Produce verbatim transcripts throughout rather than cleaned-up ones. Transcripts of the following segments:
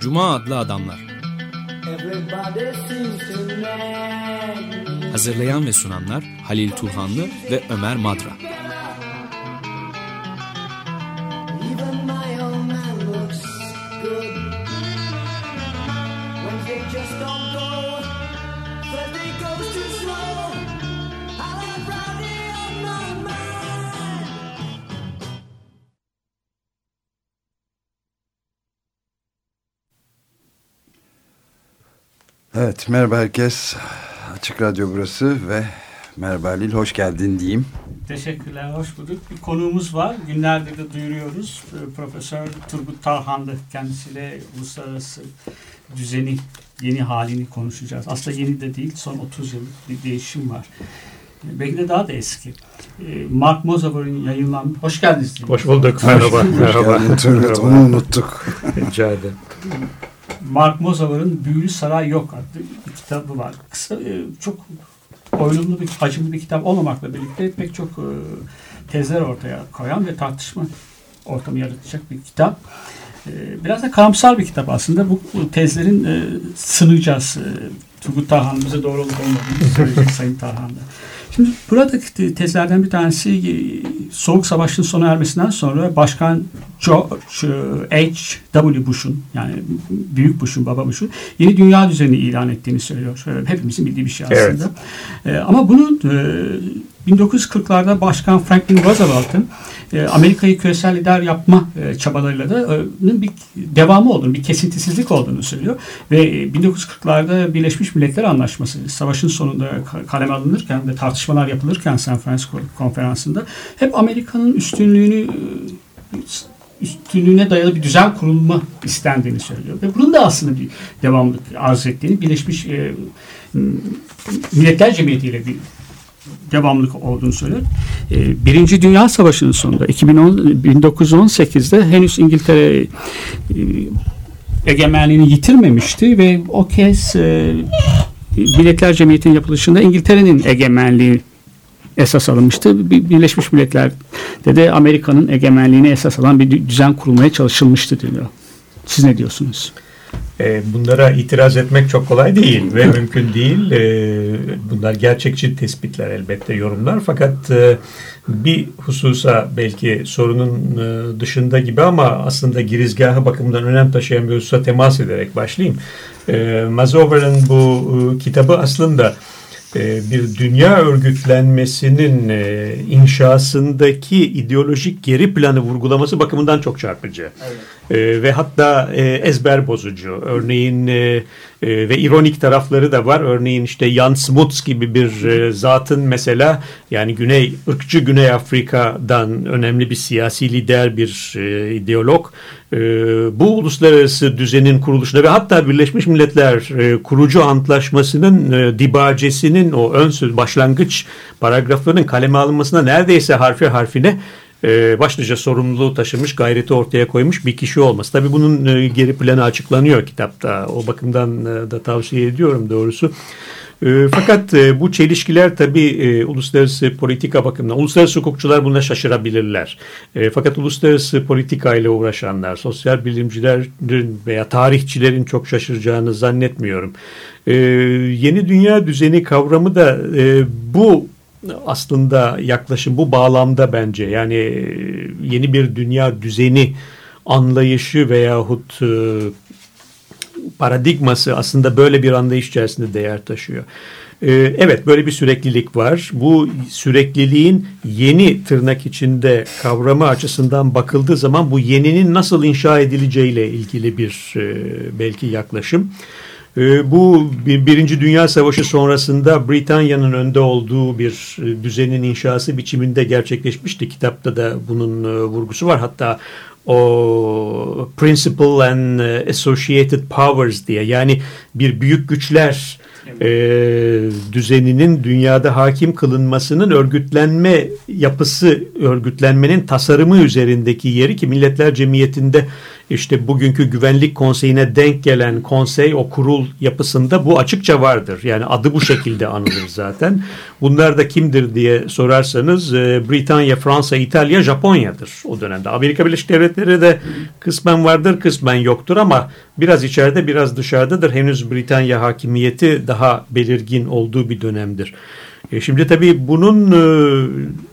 Cuma adlı adamlar. Hazırlayan ve sunanlar Halil Turhanlı ve Ömer Madra. Evet, merhaba herkes. Açık Radyo burası ve merhaba Halil, hoş geldin diyeyim. Teşekkürler, hoş bulduk. Bir konuğumuz var, günlerdir de duyuruyoruz. Profesör Turgut Tarhanlı, kendisiyle uluslararası düzeni, yeni halini konuşacağız. Aslında yeni de değil, son otuz yıllık bir değişim var. Belki de daha da eski. Mark Mazower'ın yayınlanmış. Hoş geldiniz. Hoş bulduk, merhaba. Merhaba. Turgut, onu unuttuk. Rica ederim. Mark Mazower'ın Büyülü Saray Yok adlı bir kitabı var. Kısa, çok oylumlu bir, hacimli bir kitap olmamakla birlikte pek çok tezler ortaya koyan ve tartışma ortamı yaratacak bir kitap. Biraz da karamsar bir kitap aslında. Bu tezlerin sınayacağız. Turgut Tarhan bize doğru olup olmadığını söyleyecek Sayın Tarhan'da. Şimdi buradaki tezlerden bir tanesi, Soğuk Savaş'ın sona ermesinden sonra Başkan George H. W. Bush'un, yani Büyük Bush'un, Baba Bush'un yeni dünya düzenini ilan ettiğini söylüyor. Hepimizin bildiği bir şey aslında. Evet. Ama bunun bin dokuz yüz kırklarda Başkan Franklin Roosevelt'ın Amerika'yı küresel lider yapma çabalarıyla da bir devamı olduğunu, bir kesintisizlik olduğunu söylüyor. Ve bin dokuz yüz kırklarda Birleşmiş Milletler Anlaşması savaşın sonunda kaleme alınırken ve tartışmalar yapılırken San Francisco Konferansı'nda hep Amerika'nın üstünlüğünü üstünlüğüne dayalı bir düzen kurulma istendiğini söylüyor. Ve bunun da aslında bir devamlılık arz ettiğini, Birleşmiş e, Milletler Cemiyeti ile bir devamlılık olduğunu söylüyor. Birinci Dünya Savaşı'nın sonunda iki bin on, bin dokuz yüz on sekizde henüz İngiltere egemenliğini yitirmemişti ve o kez Milletler Cemiyeti'nin yapılışında İngiltere'nin egemenliği esas alınmıştı. Birleşmiş Milletler'de de Amerika'nın egemenliğine esas alan bir düzen kurulmaya çalışılmıştı diyor. Siz ne diyorsunuz? Bunlara itiraz etmek çok kolay değil ve mümkün değil. Bunlar gerçekçi tespitler, elbette yorumlar. Fakat bir hususa belki sorunun dışında gibi ama aslında girizgahı bakımından önem taşıyan bir hususa temas ederek başlayayım. Mazower'ın bu kitabı aslında bir dünya örgütlenmesinin inşasındaki ideolojik geri planı vurgulaması bakımından çok çarpıcı. Evet. Ve hatta ezber bozucu. Örneğin ve ironik tarafları da var. Örneğin işte Jan Smuts gibi bir zatın mesela, yani Güney ırkçı Güney Afrika'dan önemli bir siyasi lider, bir ideolog, bu uluslararası düzenin kuruluşuna ve hatta Birleşmiş Milletler kurucu antlaşmasının dibacesinin o ön söz başlangıç paragraflarının kaleme alınmasına neredeyse harfi harfine başlıca sorumluluğu taşımış, gayreti ortaya koymuş bir kişi olması. Tabii bunun geri planı açıklanıyor kitapta. O bakımdan da tavsiye ediyorum doğrusu. Fakat bu çelişkiler tabii uluslararası politika bakımından, uluslararası hukukçular buna şaşırabilirler. Fakat uluslararası politikayla uğraşanlar, sosyal bilimcilerin veya tarihçilerin çok şaşıracağını zannetmiyorum. Yeni dünya düzeni kavramı da bu aslında yaklaşım, bu bağlamda bence, yani yeni bir dünya düzeni anlayışı veyahut paradigması aslında böyle bir anlayış içerisinde değer taşıyor. Evet, böyle bir süreklilik var. Bu sürekliliğin yeni, tırnak içinde, kavramı açısından bakıldığı zaman bu yeninin nasıl inşa edileceğiyle ilgili bir belki yaklaşım. Bu Birinci Dünya Savaşı sonrasında Britanya'nın önde olduğu bir düzenin inşası biçiminde gerçekleşmişti. Kitapta da bunun vurgusu var. Hatta o Principal and Associated Powers diye, yani bir büyük güçler e, düzeninin dünyada hakim kılınmasının örgütlenme yapısı, örgütlenmenin tasarımı üzerindeki yeri, ki Milletler Cemiyeti'nde işte bugünkü Güvenlik Konseyi'ne denk gelen konsey, o kurul yapısında bu açıkça vardır. Yani adı bu şekilde anılır zaten. Bunlar da kimdir diye sorarsanız Britanya, Fransa, İtalya, Japonya'dır o dönemde. Amerika Birleşik Devletleri de kısmen vardır, kısmen yoktur ama biraz içeride biraz dışarıdadır. Henüz Britanya hakimiyeti daha belirgin olduğu bir dönemdir. Şimdi tabii bunun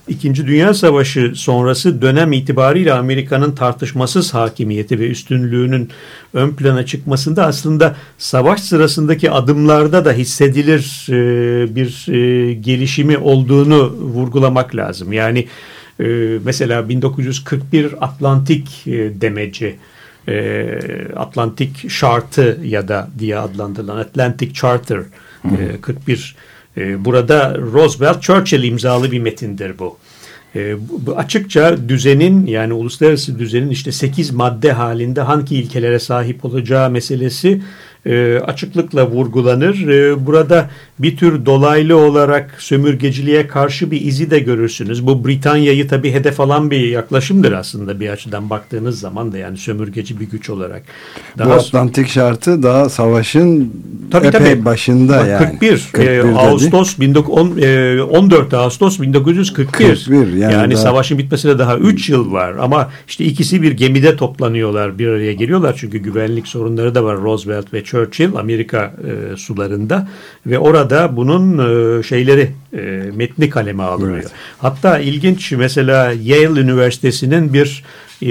İkinci Dünya Savaşı sonrası dönem itibariyle Amerika'nın tartışmasız hakimiyeti ve üstünlüğünün ön plana çıkmasında aslında savaş sırasındaki adımlarda da hissedilir bir gelişimi olduğunu vurgulamak lazım. Yani mesela bin dokuz yüz kırk bir Atlantik demeci, Atlantik Şartı ya da diye adlandırılan Atlantic Charter kırk bir. Burada Roosevelt, Churchill imzalı bir metindir bu. Bu açıkça düzenin, yani uluslararası düzenin işte sekiz madde halinde hangi ilkelere sahip olacağı meselesi açıklıkla vurgulanır. Burada bir tür dolaylı olarak sömürgeciliğe karşı bir izi de görürsünüz. Bu Britanya'yı tabii hedef alan bir yaklaşımdır aslında bir açıdan baktığınız zaman da, yani sömürgeci bir güç olarak. Daha bu Atlantik Şartı daha savaşın tabii, epey tabii. başında kırk bir, yani. kırk bir Ağustos on dört Ağustos bin dokuz yüz kırk bir. kırk bir yani, yani daha... savaşın bitmesine daha üç yıl var ama işte ikisi bir gemide toplanıyorlar, bir araya geliyorlar çünkü güvenlik sorunları da var Roosevelt ve Churchill Amerika e, sularında ve orada bunun e, şeyleri e, metni kaleme alınıyor. Evet. Hatta ilginç, mesela Yale Üniversitesi'nin bir e,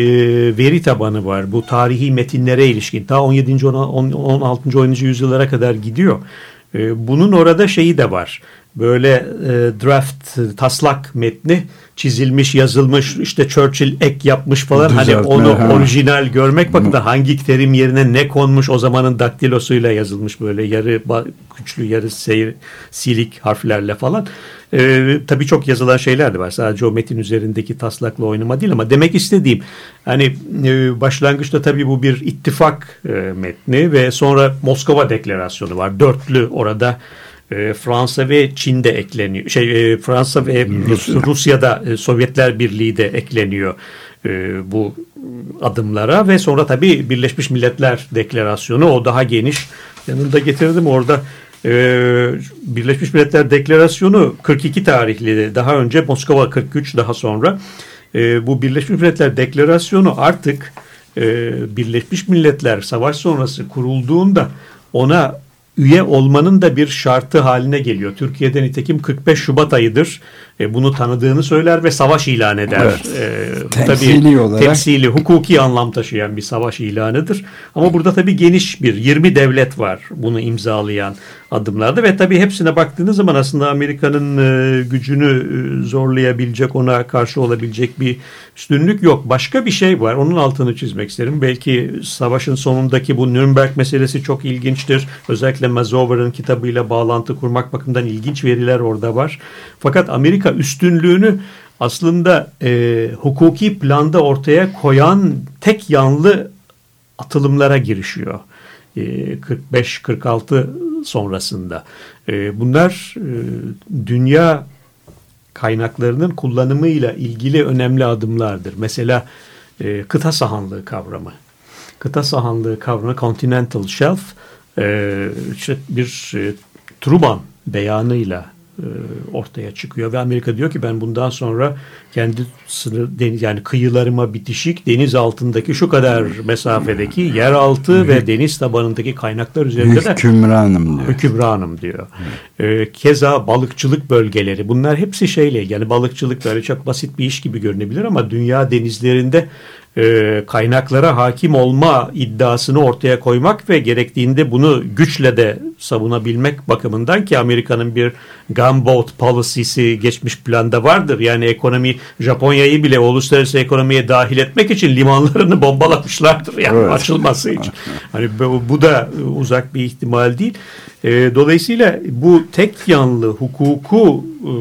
veri tabanı var. Bu tarihi metinlere ilişkin. Ta on yedinci on altıncı on yedinci yüzyıllara kadar gidiyor. E, bunun orada şeyi de var. Böyle e, draft, taslak metni çizilmiş, yazılmış, işte Churchill ek yapmış falan. Düzeltme, hani onu ha. orijinal görmek bakımından hangi terim yerine ne konmuş, o zamanın daktilosuyla yazılmış böyle yarı güçlü, yarı seyir, silik harflerle falan. Ee, tabii çok yazılan şeyler de var. Sadece o metin üzerindeki taslakla oynama değil ama demek istediğim hani e, başlangıçta tabii bu bir ittifak e, metni ve sonra Moskova Deklarasyonu var. Dörtlü orada. Fransa ve Çin de ekleniyor. Şey, Fransa ve Rusya. Rusya'da Sovyetler Birliği de ekleniyor bu adımlara ve sonra tabii Birleşmiş Milletler Deklarasyonu, o daha geniş. Yanında getirdim orada. Birleşmiş Milletler Deklarasyonu kırk iki tarihli, daha önce Moskova kırk üç, daha sonra bu Birleşmiş Milletler Deklarasyonu artık Birleşmiş Milletler savaş sonrası kurulduğunda ona üye olmanın da bir şartı haline geliyor. Türkiye'de nitekim kırk beş Şubat ayıdır. E, bunu tanıdığını söyler ve savaş ilan eder. Evet. E, temsili tabii, olarak. Temsili, hukuki anlam taşıyan bir savaş ilanıdır. Ama burada tabii geniş bir yirmi devlet var bunu imzalayan adımlarda ve tabii hepsine baktığınız zaman aslında Amerika'nın e, gücünü e, zorlayabilecek, ona karşı olabilecek bir üstünlük yok. Başka bir şey var. Onun altını çizmek isterim. Belki savaşın sonundaki bu Nürnberg meselesi çok ilginçtir. Özellikle Mazower'ın kitabıyla bağlantı kurmak bakımından ilginç veriler orada var. Fakat Amerika üstünlüğünü aslında e, hukuki planda ortaya koyan tek yanlı atılımlara girişiyor. E, kırk beş kırk altı sonrasında. E, bunlar e, dünya kaynaklarının kullanımıyla ilgili önemli adımlardır. Mesela e, kıta sahanlığı kavramı. Kıta sahanlığı kavramı, Continental Shelf, Ee, işte bir e, Truman beyanıyla e, ortaya çıkıyor ve Amerika diyor ki ben bundan sonra kendi sınır deniz, yani kıyılarıma bitişik deniz altındaki şu kadar mesafedeki yeraltı Hük- ve deniz tabanındaki kaynaklar üzerinde de hükümranım diyor. Hükümranım diyor. Ee, keza balıkçılık bölgeleri, bunlar hepsi şeyle, yani balıkçılık böyle çok basit bir iş gibi görünebilir ama dünya denizlerinde E, kaynaklara hakim olma iddiasını ortaya koymak ve gerektiğinde bunu güçle de savunabilmek bakımından, ki Amerika'nın bir gunboat policy'si geçmiş planda vardır. Yani ekonomi, Japonya'yı bile uluslararası ekonomiye dahil etmek için limanlarını bombalamışlardır yani, evet, açılması için. Hani bu, bu da uzak bir ihtimal değil. E, dolayısıyla bu tek yanlı hukuku e,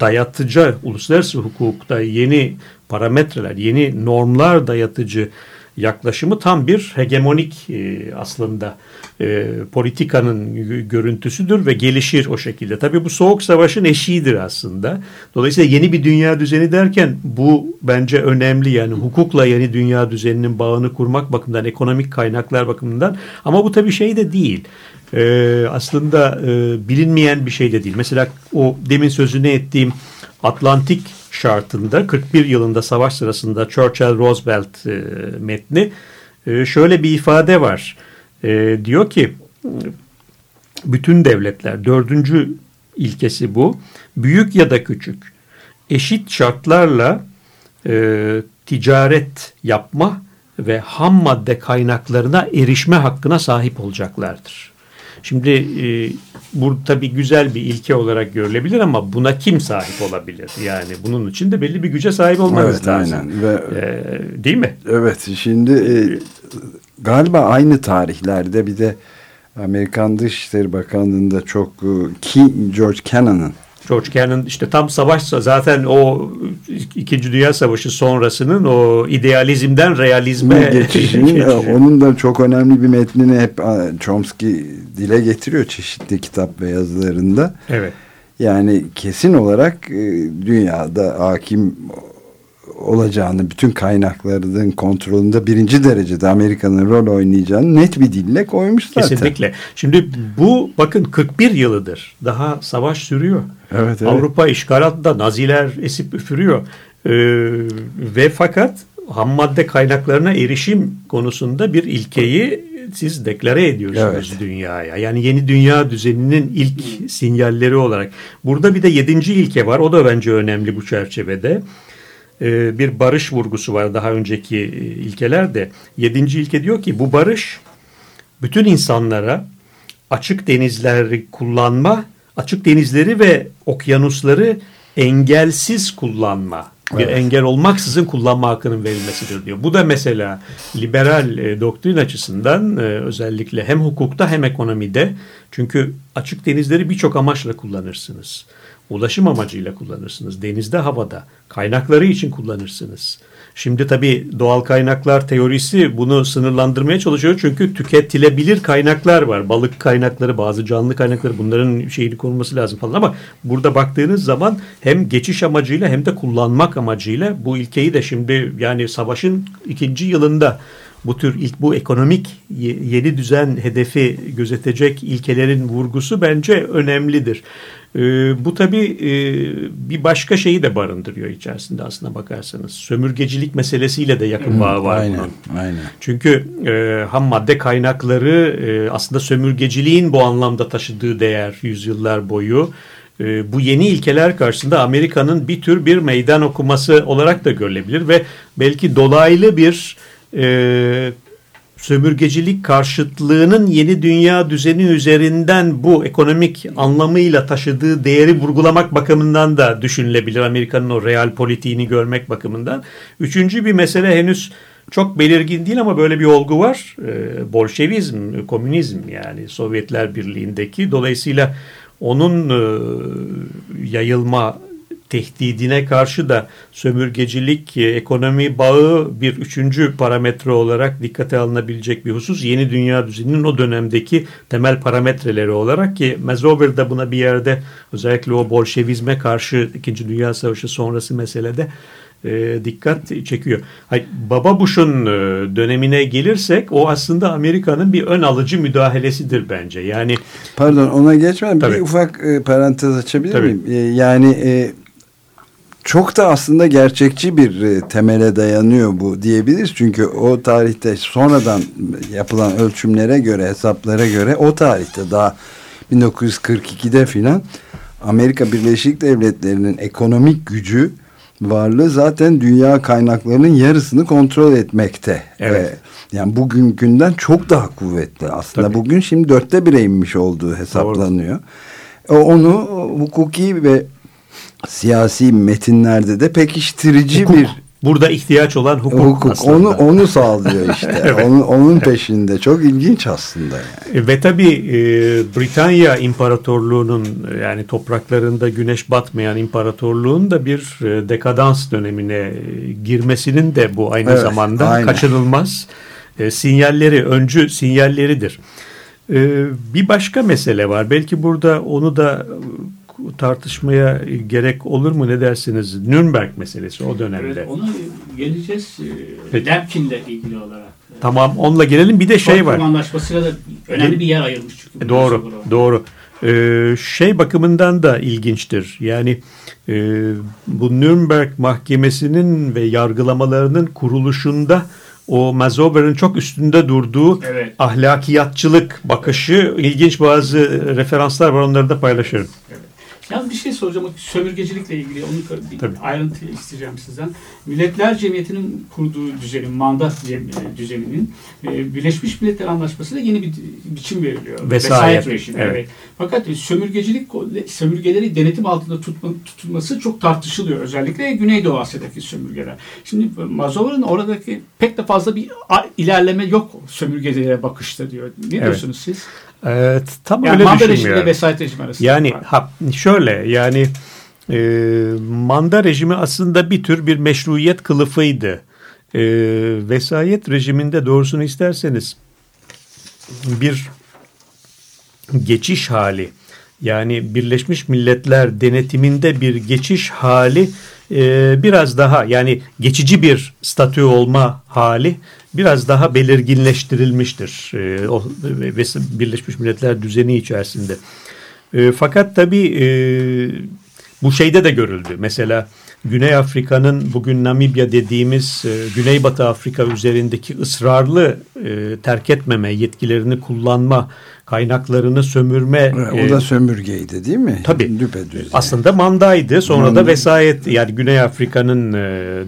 dayatıcı, uluslararası hukukta yeni parametreler, yeni normlar dayatıcı yaklaşımı tam bir hegemonik e, aslında e, politikanın görüntüsüdür ve gelişir o şekilde. Tabii bu soğuk savaşın eşiğidir aslında. Dolayısıyla yeni bir dünya düzeni derken bu bence önemli, yani hukukla yeni dünya düzeninin bağını kurmak bakımından, ekonomik kaynaklar bakımından, ama bu tabii şey de değil. Ee, aslında e, bilinmeyen bir şey de değil. Mesela o demin sözünü ettiğim Atlantik Şartı'nda kırk bir yılında savaş sırasında Churchill Roosevelt e, metni e, şöyle bir ifade var. E, diyor ki bütün devletler, dördüncü ilkesi bu, büyük ya da küçük eşit şartlarla e, ticaret yapma ve ham madde kaynaklarına erişme hakkına sahip olacaklardır. Şimdi e, bu tabii güzel bir ilke olarak görülebilir ama buna kim sahip olabilir? Yani bunun için de belli bir güce sahip olmanız evet, lazım. Aynen. Ve, e, değil mi? Evet. Şimdi e, galiba aynı tarihlerde bir de Amerikan Dışişleri Bakanlığı'nda çok ki George Kennan'ın George Kennan işte tam savaşsa zaten o İkinci Dünya Savaşı sonrasının o idealizmden realizme geçişinin onun da çok önemli bir metnini hep Chomsky dile getiriyor çeşitli kitap ve yazılarında. Evet. Yani kesin olarak dünyada hakim olacağını, bütün kaynakların kontrolünde birinci derecede Amerika'nın rol oynayacağını net bir dille koymuş zaten. Kesinlikle. Şimdi bu bakın kırk bir yılıdır. Daha savaş sürüyor. Evet, evet. Avrupa işgal altında, Naziler esip üfürüyor. Ee, ve fakat ham madde kaynaklarına erişim konusunda bir ilkeyi siz deklare ediyorsunuz evet. dünyaya. Yani yeni dünya düzeninin ilk sinyalleri olarak. Burada bir de yedinci ilke var. O da bence önemli bu çerçevede. Bir barış vurgusu var daha önceki ilkelerde. Yedinci ilke diyor ki bu barış bütün insanlara açık denizleri kullanma, açık denizleri ve okyanusları engelsiz kullanma, bir evet. engel olmaksızın kullanma hakkının verilmesidir diyor. Bu da mesela liberal doktrin açısından özellikle hem hukukta hem ekonomide, çünkü açık denizleri birçok amaçla kullanırsınız. Ulaşım amacıyla kullanırsınız. Denizde, havada. Kaynakları için kullanırsınız. Şimdi tabii doğal kaynaklar teorisi bunu sınırlandırmaya çalışıyor. Çünkü tüketilebilir kaynaklar var. Balık kaynakları, bazı canlı kaynakları, bunların şeyini konulması lazım falan. Ama burada baktığınız zaman hem geçiş amacıyla hem de kullanmak amacıyla bu ilkeyi de şimdi yani savaşın ikinci yılında bu tür ilk bu ekonomik yeni düzen hedefi gözetecek ilkelerin vurgusu bence önemlidir. Ee, bu tabii e, bir başka şeyi de barındırıyor içerisinde aslına bakarsanız. Sömürgecilik meselesiyle de yakın bağı var. Aynen, aynen. Çünkü e, ham madde kaynakları e, aslında sömürgeciliğin bu anlamda taşıdığı değer yüzyıllar boyu. E, bu yeni ilkeler karşısında Amerika'nın bir tür bir meydan okuması olarak da görülebilir ve belki dolaylı bir Ee, sömürgecilik karşıtlığının yeni dünya düzeni üzerinden bu ekonomik anlamıyla taşıdığı değeri vurgulamak bakımından da düşünülebilir. Amerika'nın o real politiğini görmek bakımından. Üçüncü bir mesele henüz çok belirgin değil ama böyle bir olgu var. Ee, Bolşevizm, komünizm yani Sovyetler Birliği'ndeki. Dolayısıyla onun e, yayılma tehdidine karşı da sömürgecilik, ekonomi bağı bir üçüncü parametre olarak dikkate alınabilecek bir husus. Yeni dünya düzeninin o dönemdeki temel parametreleri olarak ki Mazower da buna bir yerde özellikle o Bolşevizme karşı İkinci Dünya Savaşı sonrası meselede e, dikkat çekiyor. Hayır, Baba Bush'un dönemine gelirsek o aslında Amerika'nın bir ön alıcı müdahalesidir bence. Yani pardon ona geçmem. Tabii. Bir ufak e, parantez açabilir Tabii. miyim? E, yani e, çok da aslında gerçekçi bir temele dayanıyor bu diyebiliriz. Çünkü o tarihte sonradan yapılan ölçümlere göre, hesaplara göre o tarihte daha bin dokuz yüz kırk ikide filan Amerika Birleşik Devletleri'nin ekonomik gücü, varlığı zaten dünya kaynaklarının yarısını kontrol etmekte. Evet. Ee, yani bugünkünden çok daha kuvvetli aslında. Tabii. Bugün şimdi dörtte bire inmiş olduğu hesaplanıyor. Doğru. Onu hukuki ve siyasi metinlerde de pekiştirici hukuk, bir burada ihtiyaç olan hukuk, hukuk aslında. Onu, onu sağlıyor işte. Evet. onun, onun peşinde. Çok ilginç aslında. Yani. Ve tabii e, Britanya İmparatorluğu'nun, yani topraklarında güneş batmayan imparatorluğun da bir dekadans dönemine girmesinin de bu aynı evet, zamanda aynen. kaçınılmaz e, sinyalleri, öncü sinyalleridir. E, bir başka mesele var. Belki burada onu da tartışmaya gerek olur mu, ne dersiniz? Nürnberg meselesi o dönemde. Evet, ona geleceğiz. Peki. Lemkin'le ilgili olarak. Tamam, onunla gelelim. Bir de şey Kongo var. Kongo Anlaşması'yla da önemli bir yer ayırmış çünkü. Doğru, doğru. Ee, şey bakımından da ilginçtir. Yani e, bu Nürnberg mahkemesinin ve yargılamalarının kuruluşunda o Mazower'ın çok üstünde durduğu evet. ahlakiyatçılık bakışı, ilginç bazı referanslar var, onları da paylaşırım. Evet. Yalnız bir şey soracağım. Sömürgecilikle ilgili onu bir Tabii. ayrıntı isteyeceğim sizden. Milletler Cemiyeti'nin kurduğu düzenin, mandat düzeninin Birleşmiş Milletler Anlaşması'na yeni bir biçim veriliyor. Vesayet rejimi. Evet. Evet. Fakat sömürgecilik, sömürgeleri denetim altında tutma, tutulması çok tartışılıyor. Özellikle Güneydoğu Asya'daki sömürgeler. Şimdi Mazower'ın oradaki pek de fazla bir ilerleme yok sömürgelere bakışta diyor. Ne evet. diyorsunuz siz? Evet, tam yani öyle düşünmüyorum. Vesayet rejimi arasında. Yani ha, şöyle yani e, manda rejimi aslında bir tür bir meşruiyet kılıfıydı. E, vesayet rejiminde doğrusunu isterseniz bir geçiş hali, yani Birleşmiş Milletler denetiminde bir geçiş hali e, biraz daha, yani geçici bir statü olma hali biraz daha belirginleştirilmiştir e, Birleşmiş Milletler düzeni içerisinde. E, fakat tabii e, bu şeyde de görüldü. Mesela Güney Afrika'nın bugün Namibya dediğimiz e, Güneybatı Afrika üzerindeki ısrarlı e, terk etmeme, yetkilerini kullanma, kaynaklarını sömürme. O da e, sömürgeydi değil mi? Tabii. Düpedüz. Aslında mandaydı. Sonra Manda. da vesayet, yani Güney Afrika'nın e,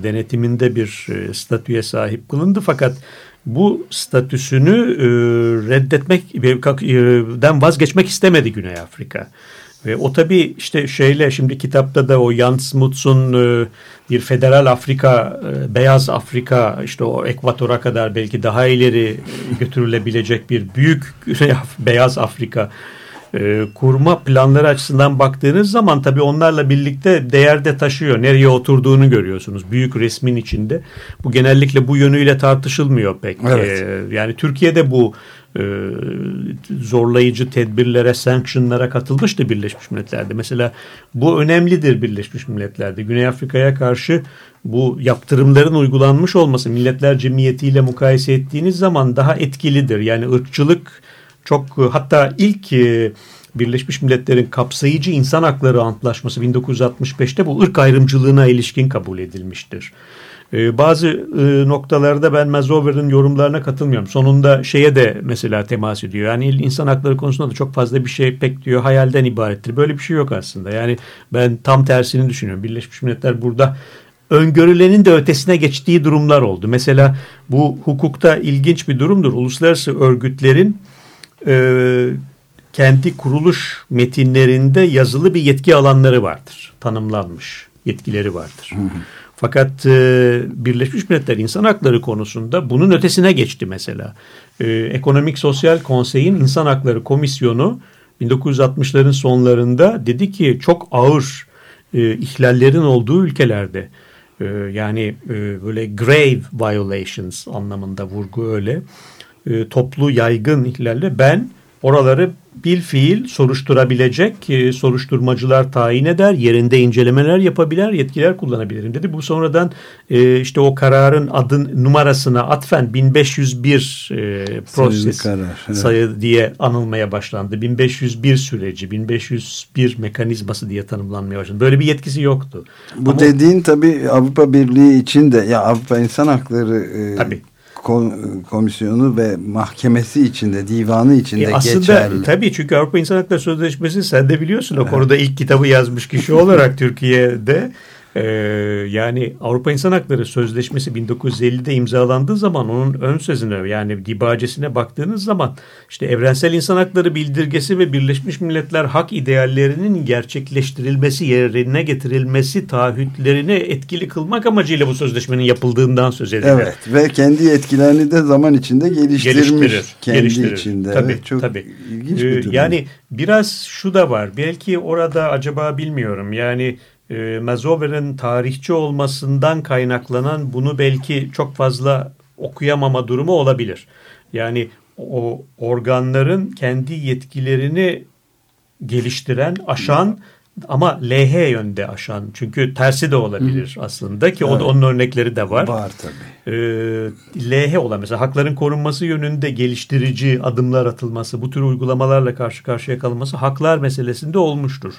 denetiminde bir e, statüye sahip kılındı. Fakat bu statüsünü e, reddetmekten vazgeçmek istemedi Güney Afrika. Ve o tabii işte şeyle, şimdi kitapta da o Jan Smuts'un e, bir federal Afrika, e, beyaz Afrika, işte o ekvatora kadar belki daha ileri götürülebilecek bir büyük beyaz Afrika e, kurma planları açısından baktığınız zaman tabii onlarla birlikte değer de taşıyor. Nereye oturduğunu görüyorsunuz büyük resmin içinde. Bu genellikle bu yönüyle tartışılmıyor pek. Evet. E, yani Türkiye'de bu zorlayıcı tedbirlere, sanctionlara katılmıştı Birleşmiş Milletler'de. Mesela bu önemlidir Birleşmiş Milletler'de. Güney Afrika'ya karşı bu yaptırımların uygulanmış olması, Milletler Cemiyeti ile mukayese ettiğiniz zaman daha etkilidir. Yani ırkçılık çok, hatta ilk Birleşmiş Milletler'in kapsayıcı insan hakları antlaşması bin dokuz yüz altmış beşte bu ırk ayrımcılığına ilişkin kabul edilmiştir. Bazı noktalarda ben Mazower'ın yorumlarına katılmıyorum. Sonunda şeye de mesela temas ediyor. Yani insan hakları konusunda da çok fazla bir şey pek diyor hayalden ibarettir. Böyle bir şey yok aslında. Yani ben tam tersini düşünüyorum. Birleşmiş Milletler burada öngörülenin de ötesine geçtiği durumlar oldu. Mesela bu hukukta ilginç bir durumdur. Uluslararası örgütlerin e, kendi kuruluş metinlerinde yazılı bir yetki alanları vardır. Tanımlanmış yetkileri vardır. Hı hı. Fakat e, Birleşmiş Milletler insan hakları konusunda bunun ötesine geçti mesela. E, Ekonomik Sosyal Konsey'in İnsan Hakları Komisyonu bin dokuz yüz altmışların sonlarında dedi ki çok ağır e, ihlallerin olduğu ülkelerde e, yani e, böyle grave violations anlamında, vurgu öyle, e, toplu yaygın ihlalle ben oraları bilfiil soruşturabilecek soruşturmacılar tayin eder, yerinde incelemeler yapabilen yetkiler kullanabilirim dedi. Bu sonradan işte o kararın adın numarasına atfen bin beş yüz bir proses karar, evet. sayı diye anılmaya başlandı. bin beş yüz bir süreci, bin beş yüz bir mekanizması diye tanımlanmaya başlandı. Böyle bir yetkisi yoktu. Bu ama dediğin tabii Avrupa Birliği için de, ya Avrupa İnsan Hakları tabii. komisyonu ve mahkemesi içinde, divanı içinde e aslında, geçerli. Aslında tabii, çünkü Avrupa İnsan Hakları Sözleşmesi, sen de biliyorsun o evet. konuda ilk kitabı yazmış kişi olarak Türkiye'de Ee, yani Avrupa İnsan Hakları Sözleşmesi bin dokuz yüz ellide imzalandığı zaman onun ön sözüne, yani dibacesine baktığınız zaman işte evrensel insan hakları bildirgesi ve Birleşmiş Milletler hak ideallerinin gerçekleştirilmesi, yerine getirilmesi taahhütlerini etkili kılmak amacıyla bu sözleşmenin yapıldığından söz edilir. Evet, ve kendi yetkilerini de zaman içinde geliştirmiş. Geliştirir, kendi geliştirir. içinde. Tabii, evet, çok tabii. ilginç bir durum. Yani biraz şu da var, belki orada acaba bilmiyorum yani E, Mazower'in tarihçi olmasından kaynaklanan bunu belki çok fazla okuyamama durumu olabilir. Yani o organların kendi yetkilerini geliştiren, aşan ama L H yönde aşan, çünkü tersi de olabilir aslında ki evet. o, onun örnekleri de var. Var tabii. E, L H olan mesela hakların korunması yönünde geliştirici adımlar atılması, bu tür uygulamalarla karşı karşıya kalınması haklar meselesinde olmuştur.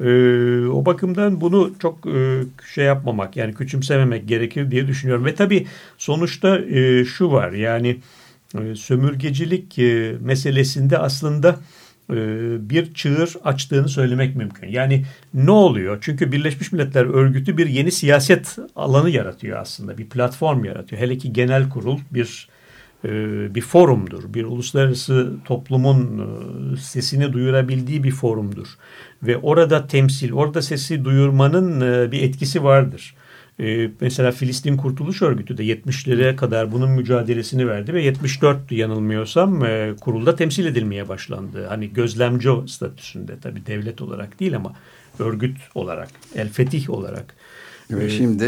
Ee, o bakımdan bunu çok e, şey yapmamak, yani küçümsememek gerekir diye düşünüyorum. Ve tabii sonuçta e, şu var, yani e, sömürgecilik e, meselesinde aslında e, bir çığır açtığını söylemek mümkün. Yani ne oluyor? Çünkü Birleşmiş Milletler Örgütü bir yeni siyaset alanı yaratıyor aslında, bir platform yaratıyor. Hele ki genel kurul bir bir forumdur. Bir uluslararası toplumun sesini duyurabildiği bir forumdur. Ve orada temsil, orada sesi duyurmanın bir etkisi vardır. Mesela Filistin Kurtuluş Örgütü de yetmişlere kadar bunun mücadelesini verdi ve yetmiş dört yanılmıyorsam kurulda temsil edilmeye başlandı. Hani gözlemci statüsünde, tabii devlet olarak değil ama örgüt olarak, El-Fetih olarak. Ve şimdi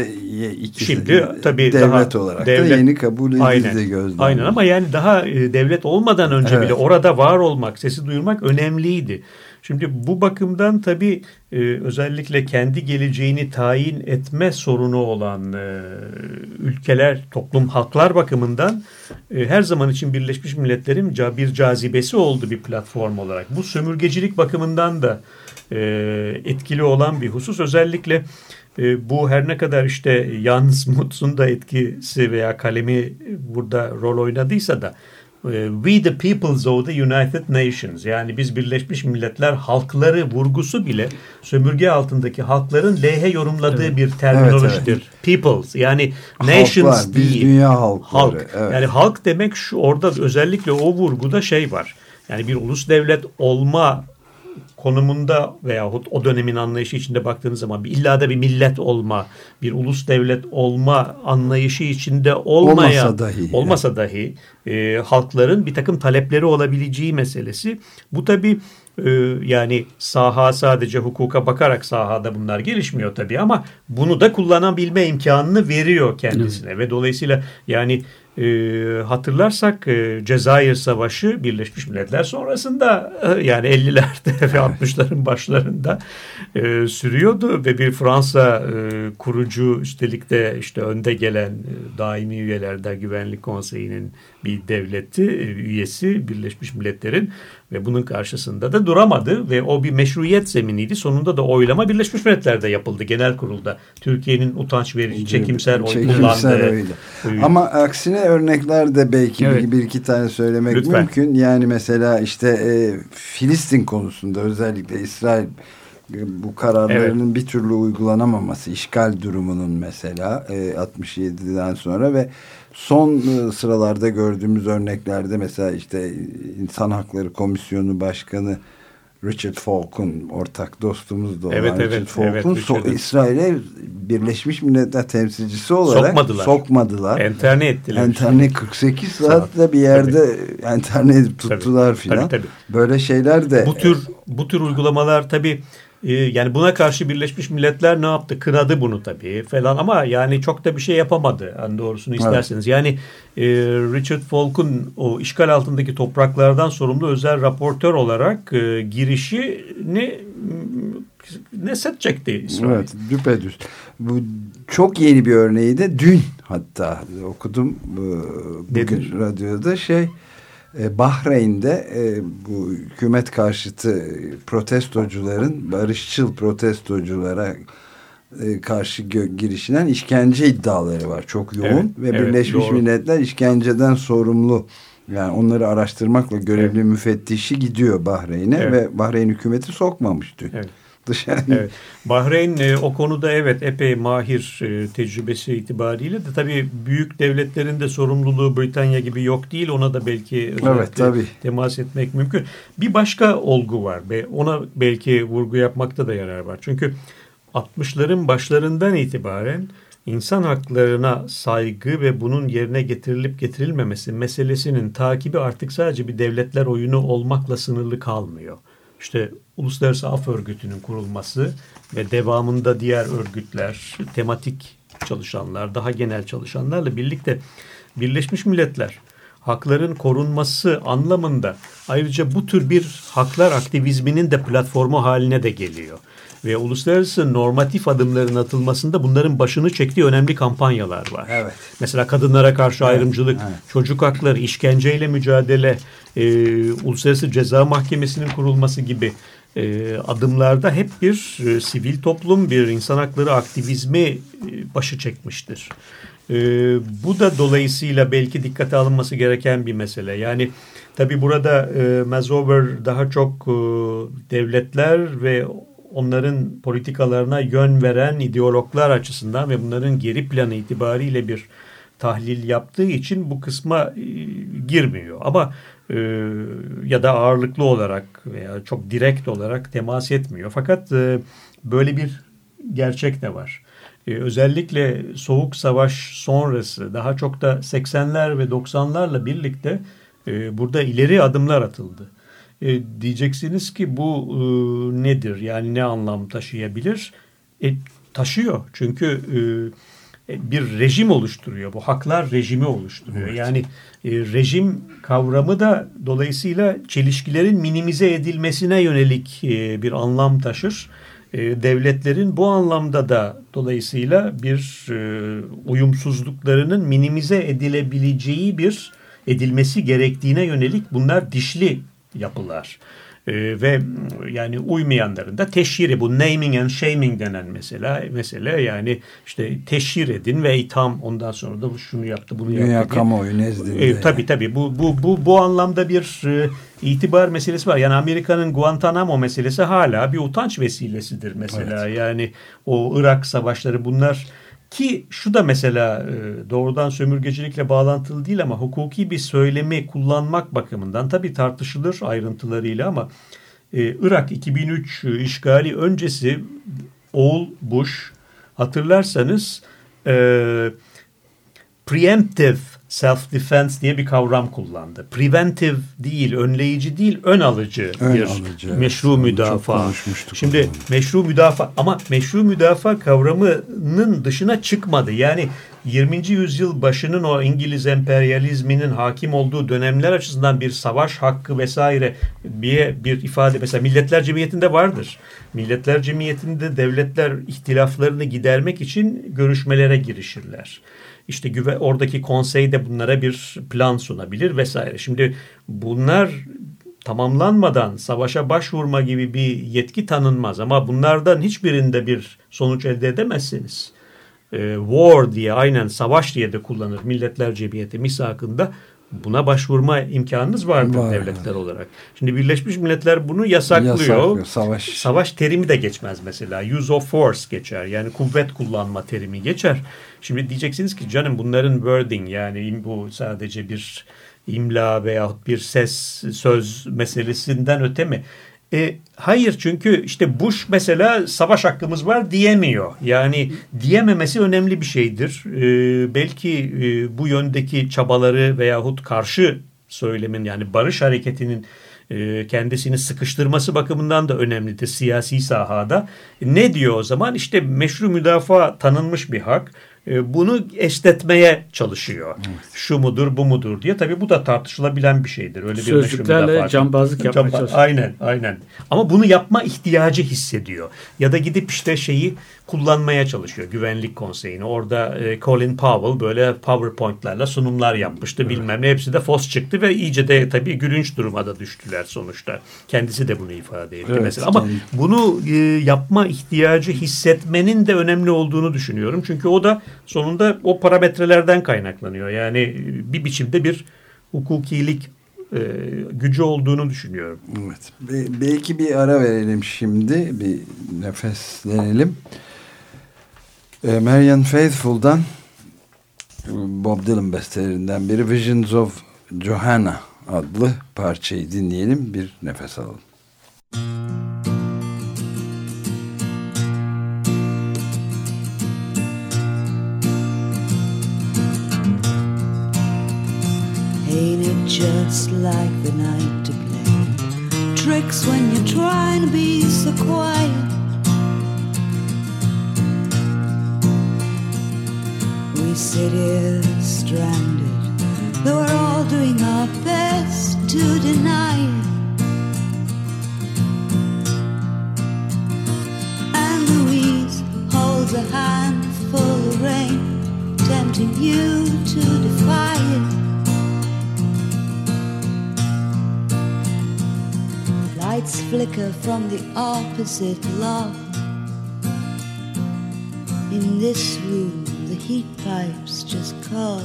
ikisi şimdi, tabii devlet daha, olarak devlet, da yeni kabul edildi gözlemci. Aynen, ama yani daha devlet olmadan önce evet. bile orada var olmak, sesi duyurmak önemliydi. Şimdi bu bakımdan tabii özellikle kendi geleceğini tayin etme sorunu olan ülkeler, toplum, halklar bakımından her zaman için Birleşmiş Milletler'in bir cazibesi oldu bir platform olarak. Bu sömürgecilik bakımından da etkili olan bir husus. Özellikle bu her ne kadar işte Jan Smuts'un da etkisi veya kalemi burada rol oynadıysa da "We the peoples of the United Nations", yani biz Birleşmiş Milletler halkları vurgusu bile sömürge altındaki halkların lehe yorumladığı evet. bir terminolojidir. Evet, evet. Peoples, yani nations halklar, değil. Biz dünya halkları. Halk. Evet. Yani halk demek şu, orada özellikle o vurguda şey var. Yani bir ulus devlet olma konumunda veyahut o dönemin anlayışı içinde baktığınız zaman bir illa da bir millet olma, bir ulus devlet olma anlayışı içinde olmayan, olmasa dahi, olmasa dahi e, halkların bir takım talepleri olabileceği meselesi. Bu tabii e, yani saha, sadece hukuka bakarak sahada bunlar gelişmiyor tabii ama bunu da kullanabilme imkanını veriyor kendisine. Hı. Ve dolayısıyla yani E, hatırlarsak e, Cezayir Savaşı Birleşmiş Milletler sonrasında e, yani ellilerde ve altmışların başlarında e, sürüyordu ve bir Fransa e, kurucu, üstelik de işte önde gelen e, daimi üyelerden Güvenlik Konseyi'nin bir devleti e, üyesi Birleşmiş Milletler'in ve bunun karşısında da duramadı ve o bir meşruiyet zeminiydi. Sonunda da oylama Birleşmiş Milletler'de yapıldı, genel kurulda. Türkiye'nin utanç verici çekimsel oy kullandığı. Ama aksine örnekler de belki evet. bir, bir iki tane söylemek Lütfen. mümkün. Yani mesela işte e, Filistin konusunda özellikle İsrail bu kararlarının evet. bir türlü uygulanamaması, işgal durumunun mesela e, altmış yediden sonra ve son e, sıralarda gördüğümüz örneklerde mesela işte İnsan Hakları Komisyonu Başkanı Richard Falk'un, ortak dostumuz da olan evet, Richard evet, Falk'un evet, so- İsrail'e Birleşmiş Milletler temsilcisi olarak sokmadılar. sokmadılar. Enterne ettiler. Enterne kırk sekiz saatte bir yerde tabii. enterne edip tuttular filan. Böyle şeyler de. Bu tür bu tür uygulamalar tabii. Yani buna karşı Birleşmiş Milletler ne yaptı? Kınadı bunu tabii falan ama yani çok da bir şey yapamadı. Yani doğrusunu isterseniz. Evet. Yani e, Richard Falk'un o işgal altındaki topraklardan sorumlu özel raportör olarak e, girişini ne set çekti İsrail. Evet, düpedüz. Bu çok yeni bir örneği de dün hatta okudum bugün Nedir? radyoda şey. Bahreyn'de e, bu hükümet karşıtı protestocuların, barışçıl protestoculara e, karşı gö- girişilen işkence iddiaları var. Çok yoğun evet, ve evet, Birleşmiş doğru. Milletler işkenceden sorumlu, yani onları araştırmakla görevli evet. müfettişi gidiyor Bahreyn'e evet. ve Bahreyn hükümeti sokmamıştı. Evet. çıkmış. Yani. Evet. Bahreyn e, o konuda evet epey mahir e, tecrübesi itibariyle de tabii büyük devletlerin de sorumluluğu Britanya gibi yok değil. Ona da belki evet, tabii. temas etmek mümkün. Bir başka olgu var ve ona belki vurgu yapmakta da yarar var. Çünkü altmışların başlarından itibaren İnsan haklarına saygı ve bunun yerine getirilip getirilmemesi meselesinin takibi artık sadece bir devletler oyunu olmakla sınırlı kalmıyor. İşte Uluslararası Af Örgütü'nün kurulması ve devamında diğer örgütler, tematik çalışanlar, daha genel çalışanlarla birlikte Birleşmiş Milletler hakların korunması anlamında ayrıca bu tür bir haklar aktivizminin de platformu haline de geliyor. Ve uluslararası normatif adımların atılmasında bunların başını çektiği önemli kampanyalar var. Evet. Mesela kadınlara karşı evet, ayrımcılık, evet. çocuk hakları, işkenceyle mücadele, e, Uluslararası Ceza Mahkemesi'nin kurulması gibi e, adımlarda hep bir e, sivil toplum, bir insan hakları aktivizmi e, başı çekmiştir. E, bu da dolayısıyla belki dikkate alınması gereken bir mesele. Yani tabii burada e, Mazower daha çok e, devletler ve onların politikalarına yön veren ideologlar açısından ve bunların geri planı itibariyle bir tahlil yaptığı için bu kısma e, girmiyor. Ama e, ya da ağırlıklı olarak veya çok direkt olarak temas etmiyor. Fakat e, böyle bir gerçek de var. E, özellikle Soğuk Savaş sonrası daha çok da seksenler ve doksanlarla birlikte e, burada ileri adımlar atıldı. E, diyeceksiniz ki bu e, nedir? Yani ne anlam taşıyabilir? E, taşıyor. Çünkü e, bir rejim oluşturuyor. Bu haklar rejimi oluşturuyor. Evet. Yani e, rejim kavramı da dolayısıyla çelişkilerin minimize edilmesine yönelik e, bir anlam taşır. E, devletlerin bu anlamda da dolayısıyla bir e, uyumsuzluklarının minimize edilebileceği bir edilmesi gerektiğine yönelik bunlar dişli yapılar ee, ve yani uymayanların da teşhiri, bu naming and shaming denen mesela mesele, yani işte teşhir edin ve itham, ondan sonra da şunu yaptı bunu yaptı. Dünya kamuoyu nezdinde. Ee, tabii tabii bu, bu, bu, bu anlamda bir e, itibar meselesi var. Yani Amerika'nın Guantanamo meselesi hala bir utanç vesilesidir mesela. Evet. Yani o Irak savaşları bunlar. Ki şu da mesela doğrudan sömürgecilikle bağlantılı değil ama hukuki bir söylemi kullanmak bakımından tabii tartışılır ayrıntılarıyla ama Irak iki bin üç işgali öncesi oğul Bush, hatırlarsanız preemptive self-defense diye bir kavram kullandı. Preventive değil, önleyici değil, ön alıcı ön bir alıcı, meşru evet. müdafaa. Şimdi ondan. meşru müdafaa ama meşru müdafaa kavramının dışına çıkmadı. Yani yirminci yüzyıl başının o İngiliz emperyalizminin hakim olduğu dönemler açısından bir savaş hakkı vesaire diye bir ifade mesela Milletler Cemiyeti'nde vardır. Milletler Cemiyeti'nde devletler ihtilaflarını gidermek için görüşmelere girişirler. İşte güve, oradaki konsey de bunlara bir plan sunabilir vesaire. Şimdi bunlar tamamlanmadan savaşa başvurma gibi bir yetki tanınmaz ama bunlardan hiçbirinde bir sonuç elde edemezsiniz. E, war diye, aynen savaş diye de kullanır Milletler Cemiyeti misakında. Buna başvurma imkanınız vardır var, devletler yani. olarak. Şimdi Birleşmiş Milletler bunu yasaklıyor. yasaklıyor savaş. Savaş terimi de geçmez mesela. Use of force geçer. Yani kuvvet kullanma terimi geçer. Şimdi diyeceksiniz ki canım bunların wording, yani bu sadece bir imla veyahut bir ses söz meselesinden öte mi? E, hayır, çünkü işte Bush mesela savaş hakkımız var diyemiyor. Yani diyememesi önemli bir şeydir. E, belki e, bu yöndeki çabaları veyahut karşı söylemin, yani barış hareketinin e, kendisini sıkıştırması bakımından da önemlidir siyasi sahada. Ne diyor o zaman? İşte meşru müdafaa tanınmış bir hak. Bunu esnetmeye çalışıyor. Evet. Şu mudur, bu mudur diye. Tabii bu da tartışılabilen bir şeydir. Öyle bir sözcüklerle cambazlık yapmaya çalışıyor. Aynen, aynen. Ama bunu yapma ihtiyacı hissediyor. Ya da gidip işte şeyi kullanmaya çalışıyor. Güvenlik Konseyi'ni. Orada e, Colin Powell böyle PowerPoint'larla sunumlar yapmıştı. Evet. Bilmem ne. Hepsi de fos çıktı ve iyice de tabii gülünç duruma da düştüler sonuçta. Kendisi de bunu ifade etti evet, mesela. Ama yani bunu e, yapma ihtiyacı hissetmenin de önemli olduğunu düşünüyorum. Çünkü o da sonunda o parametrelerden kaynaklanıyor. Yani bir biçimde bir hukukilik e, gücü olduğunu düşünüyorum. Evet. Be- belki bir ara verelim şimdi. Bir nefeslenelim. E, Marianne Faithful'dan Bob Dylan bestelerinden biri Visions of Johanna adlı parçayı dinleyelim. Bir nefes alalım. Just like the night to play tricks when you're trying to be so quiet. We sit here stranded, though we're all doing our best to deny it. And Louise holds a handful of rain, tempting you to defy it. Lights flicker from the opposite loft. In this room, the heat pipes just cough.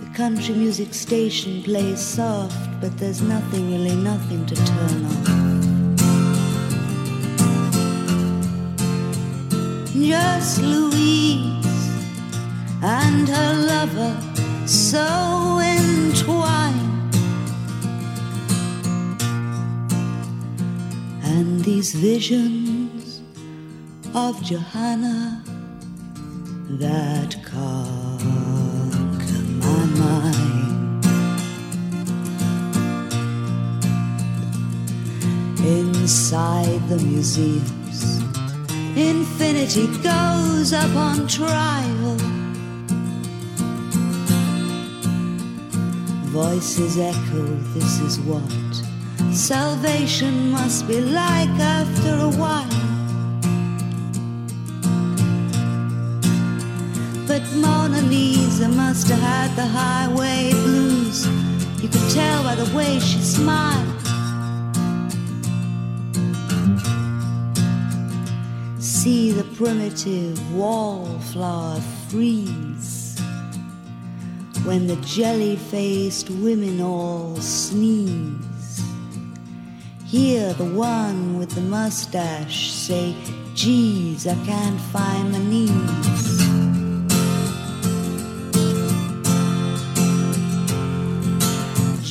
The country music station plays soft, but there's nothing, really nothing to turn off. Just Louise and her lover, so entwined. And these visions of Johanna that conquer my mind. Inside the museums, infinity goes up on trial. Voices echo, this is what salvation must be like after a while. But Mona Lisa must have had the highway blues. You could tell by the way she smiled. See the primitive wallflower freeze when the jelly-faced women all sneeze. Hear the one with the mustache say, geez, I can't find my knees.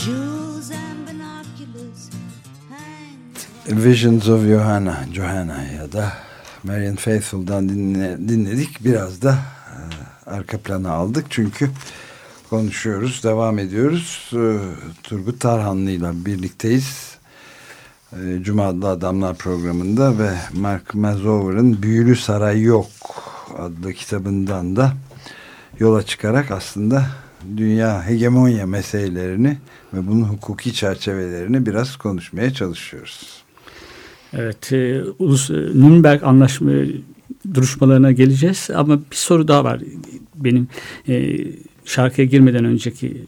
Jewels and binoculars hang... Visions of Johanna, Johanna ya da Marianne Faithful'dan dinle, dinledik. Biraz da e, arka plana aldık çünkü konuşuyoruz, devam ediyoruz. E, Turgut Tarhanlı'yla birlikteyiz. Cuma adlı Adamlar programında ve Mark Mazower'ın Büyülü Saray Yok adlı kitabından da yola çıkarak aslında dünya hegemonya meselelerini ve bunun hukuki çerçevelerini biraz konuşmaya çalışıyoruz. Evet, Nürnberg Anlaşma duruşmalarına geleceğiz ama bir soru daha var benim şarkıya girmeden önceki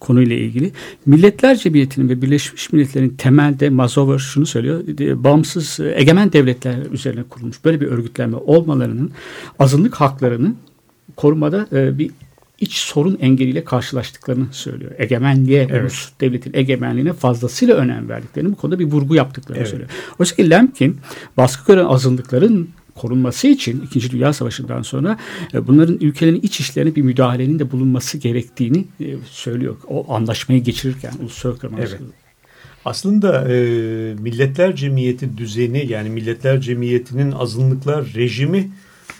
konuyla ilgili. Milletler Cemiyeti'nin ve Birleşmiş Milletler'in temelde Mazower şunu söylüyor. Bağımsız egemen devletler üzerine kurulmuş böyle bir örgütlenme olmalarının azınlık haklarını korumada bir iç sorun engeliyle karşılaştıklarını söylüyor. Egemenliğe, evet. Rus devletin egemenliğine fazlasıyla önem verdiklerini, bu konuda bir vurgu yaptıklarını, evet, söylüyor. Oysa ki Lemkin baskı gören azınlıkların korunması için İkinci Dünya Savaşı'ndan sonra bunların ülkelerin iç işlerine bir müdahalenin de bulunması gerektiğini söylüyor. O anlaşmayı geçirirken uluslararası anlaşması. Evet. Aslında e, Milletler Cemiyeti düzeni, yani Milletler Cemiyeti'nin azınlıklar rejimi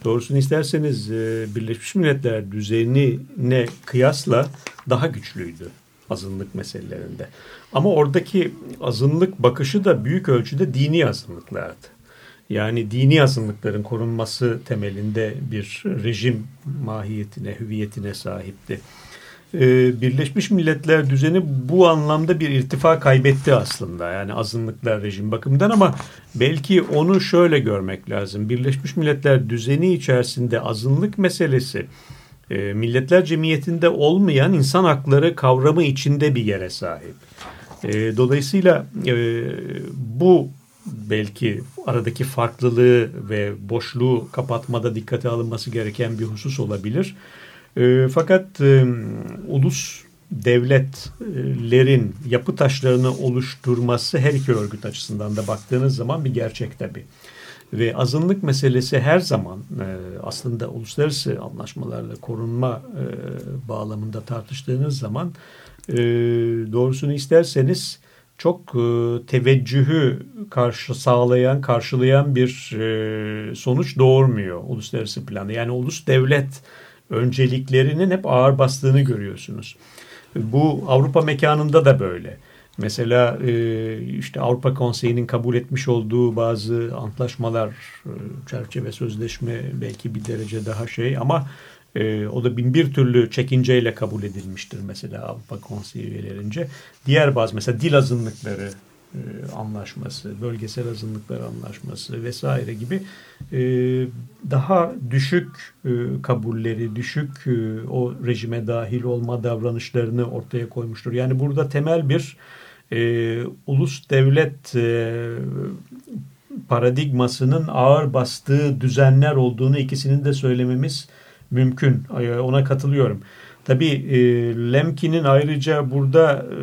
doğrusunu isterseniz e, Birleşmiş Milletler düzenine kıyasla daha güçlüydü azınlık meselelerinde. Ama oradaki azınlık bakışı da büyük ölçüde dini azınlıklardı. Yani dini azınlıkların korunması temelinde bir rejim mahiyetine, hüviyetine sahipti. Ee, Birleşmiş Milletler düzeni bu anlamda bir irtifa kaybetti aslında. Yani azınlıklar rejim bakımından, ama belki onu şöyle görmek lazım. Birleşmiş Milletler düzeni içerisinde azınlık meselesi e, Milletler Cemiyeti'nde olmayan insan hakları kavramı içinde bir yere sahip. E, dolayısıyla e, bu belki aradaki farklılığı ve boşluğu kapatmada dikkate alınması gereken bir husus olabilir. E, fakat e, ulus devletlerin yapı taşlarını oluşturması her iki örgüt açısından da baktığınız zaman bir gerçek tabii. Ve azınlık meselesi her zaman aslında uluslararası anlaşmalarla korunma bağlamında tartıştığınız zaman doğrusunu isterseniz çok teveccühü karşı sağlayan, karşılayan bir sonuç doğurmuyor uluslararası planda. Yani ulus devlet önceliklerinin hep ağır bastığını görüyorsunuz. Bu Avrupa mekanında da böyle. Mesela işte Avrupa Konseyi'nin kabul etmiş olduğu bazı antlaşmalar, çerçeve sözleşme belki bir derece daha şey ama o da bin bir türlü çekinceyle kabul edilmiştir mesela Avrupa Konseyi üyelerince. Diğer bazı mesela dil azınlıkları anlaşması, bölgesel azınlıklar anlaşması vesaire gibi daha düşük kabulleri, düşük o rejime dahil olma davranışlarını ortaya koymuştur. Yani burada temel bir e, ulus devlet e, paradigmasının ağır bastığı düzenler olduğunu ikisinin de söylememiz mümkün. Ona katılıyorum. Tabii e, Lemkin'in ayrıca burada e,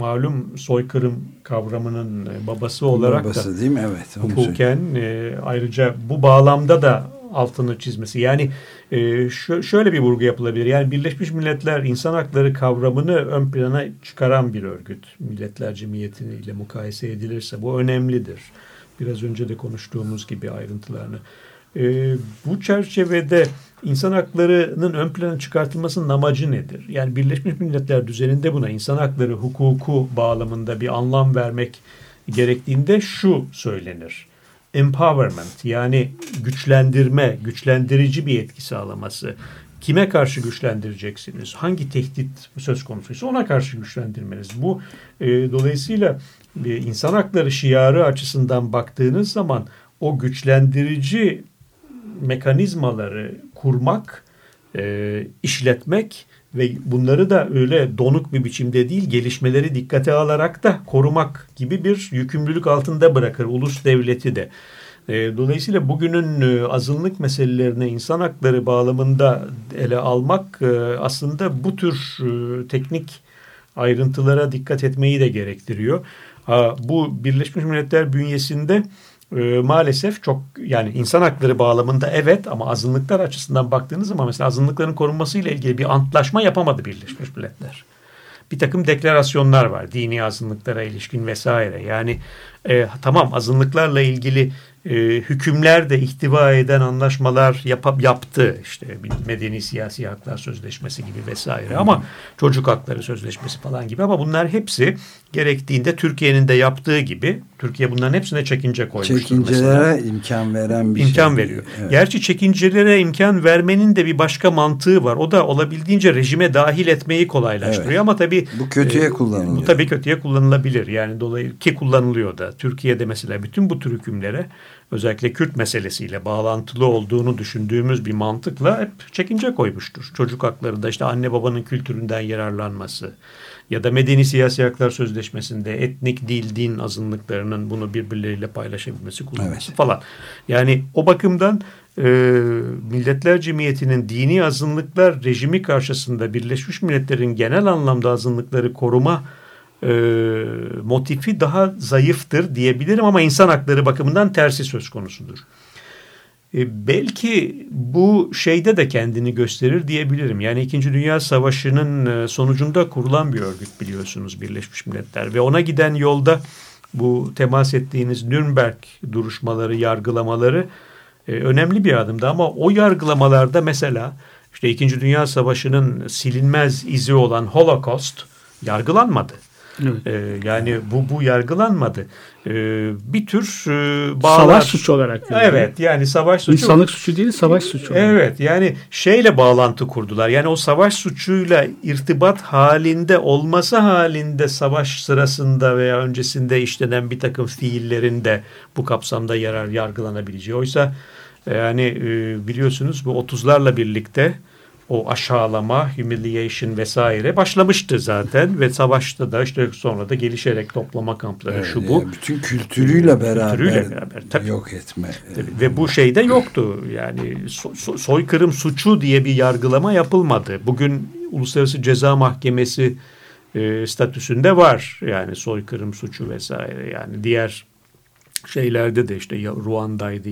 malum soykırım kavramının babası olarak babası, da değil mi? Evet, hukuken e, ayrıca bu bağlamda da altını çizmesi. Yani e, ş- şöyle bir vurgu yapılabilir. Yani Birleşmiş Milletler insan hakları kavramını ön plana çıkaran bir örgüt. Milletler Cemiyeti'ni ile mukayese edilirse bu önemlidir. Biraz önce de konuştuğumuz gibi ayrıntılarını. E, bu çerçevede İnsan haklarının ön plana çıkartılmasının amacı nedir? Yani Birleşmiş Milletler düzeninde buna insan hakları hukuku bağlamında bir anlam vermek gerektiğinde şu söylenir. Empowerment yani güçlendirme, güçlendirici bir etki sağlaması. Kime karşı güçlendireceksiniz? Hangi tehdit söz konusuysa ona karşı güçlendirmeniz. Bu e, dolayısıyla e, insan hakları şiarı açısından baktığınız zaman o güçlendirici mekanizmaları kurmak, e, işletmek ve bunları da öyle donuk bir biçimde değil, gelişmeleri dikkate alarak da korumak gibi bir yükümlülük altında bırakır ulus devleti de. E, dolayısıyla bugünün e, azınlık meselelerini insan hakları bağlamında ele almak e, aslında bu tür e, teknik ayrıntılara dikkat etmeyi de gerektiriyor. Ha, bu Birleşmiş Milletler bünyesinde E, maalesef çok yani insan hakları bağlamında evet ama azınlıklar açısından baktığınız zaman mesela azınlıkların korunmasıyla ilgili bir antlaşma yapamadı Birleşmiş Milletler. Bir takım deklarasyonlar var dini azınlıklara ilişkin vesaire. Yani e, tamam azınlıklarla ilgili e, hükümler de ihtiva eden anlaşmalar yap, yaptı. İşte medeni siyasi haklar sözleşmesi gibi vesaire ama çocuk hakları sözleşmesi falan gibi ama bunlar hepsi gerektiğinde Türkiye'nin de yaptığı gibi Türkiye bunların hepsine çekince koymuştur. Çekincelere mesela. imkan veren bir imkan şey. Veriyor. Evet. Gerçi çekincelere imkan vermenin de bir başka mantığı var. O da olabildiğince rejime dahil etmeyi kolaylaştırıyor evet. Ama tabii bu kötüye e, kullanılıyor. Bu tabii kötüye kullanılabilir. Yani dolayı ki kullanılıyor da. Türkiye'de mesela bütün bu tür hükümlere özellikle Kürt meselesiyle bağlantılı olduğunu düşündüğümüz bir mantıkla hep çekince koymuştur. Çocuk hakları da işte anne babanın kültüründen yararlanması ya da medeni siyasi haklar sözleşmesinde etnik, dil, din azınlıklarının bunu birbirleriyle paylaşabilmesi, kullanması evet. falan. Yani o bakımdan e, Milletler Cemiyeti'nin dini azınlıklar rejimi karşısında Birleşmiş Milletler'in genel anlamda azınlıkları koruma e, motifi daha zayıftır diyebilirim ama insan hakları bakımından tersi söz konusudur. E, belki bu şeyde de kendini gösterir diyebilirim. Yani İkinci Dünya Savaşı'nın sonucunda kurulan bir örgüt biliyorsunuz Birleşmiş Milletler. Ve ona giden yolda bu temas ettiğiniz Nürnberg duruşmaları, yargılamaları e, önemli bir adımdı. Ama o yargılamalarda mesela işte İkinci Dünya Savaşı'nın silinmez izi olan Holocaust yargılanmadı. Evet. Ee, yani bu bu yargılanmadı. Ee, bir tür e, bağlar. Savaş suçu olarak. Evet yani savaş suçu. İnsanlık suçu değil savaş suçu. Olarak. Evet yani şeyle bağlantı kurdular. Yani o savaş suçuyla irtibat halinde olması halinde savaş sırasında veya öncesinde işlenen bir takım fiillerin de bu kapsamda yarar yargılanabileceği. Oysa yani e, biliyorsunuz bu otuzlarla birlikte o aşağılama, humiliation vesaire başlamıştı zaten ve savaşta da işte sonra da gelişerek toplama kampları evet, şu bu. Bütün kültürüyle beraber, kültürüyle beraber tabii, yok etme. Tabii. Ve bu şeyde yoktu yani so- so- soykırım suçu diye bir yargılama yapılmadı. Bugün Uluslararası Ceza Mahkemesi e, statüsünde var. Yani soykırım suçu vesaire. Yani diğer şeylerde de işte Ruanda'ydı,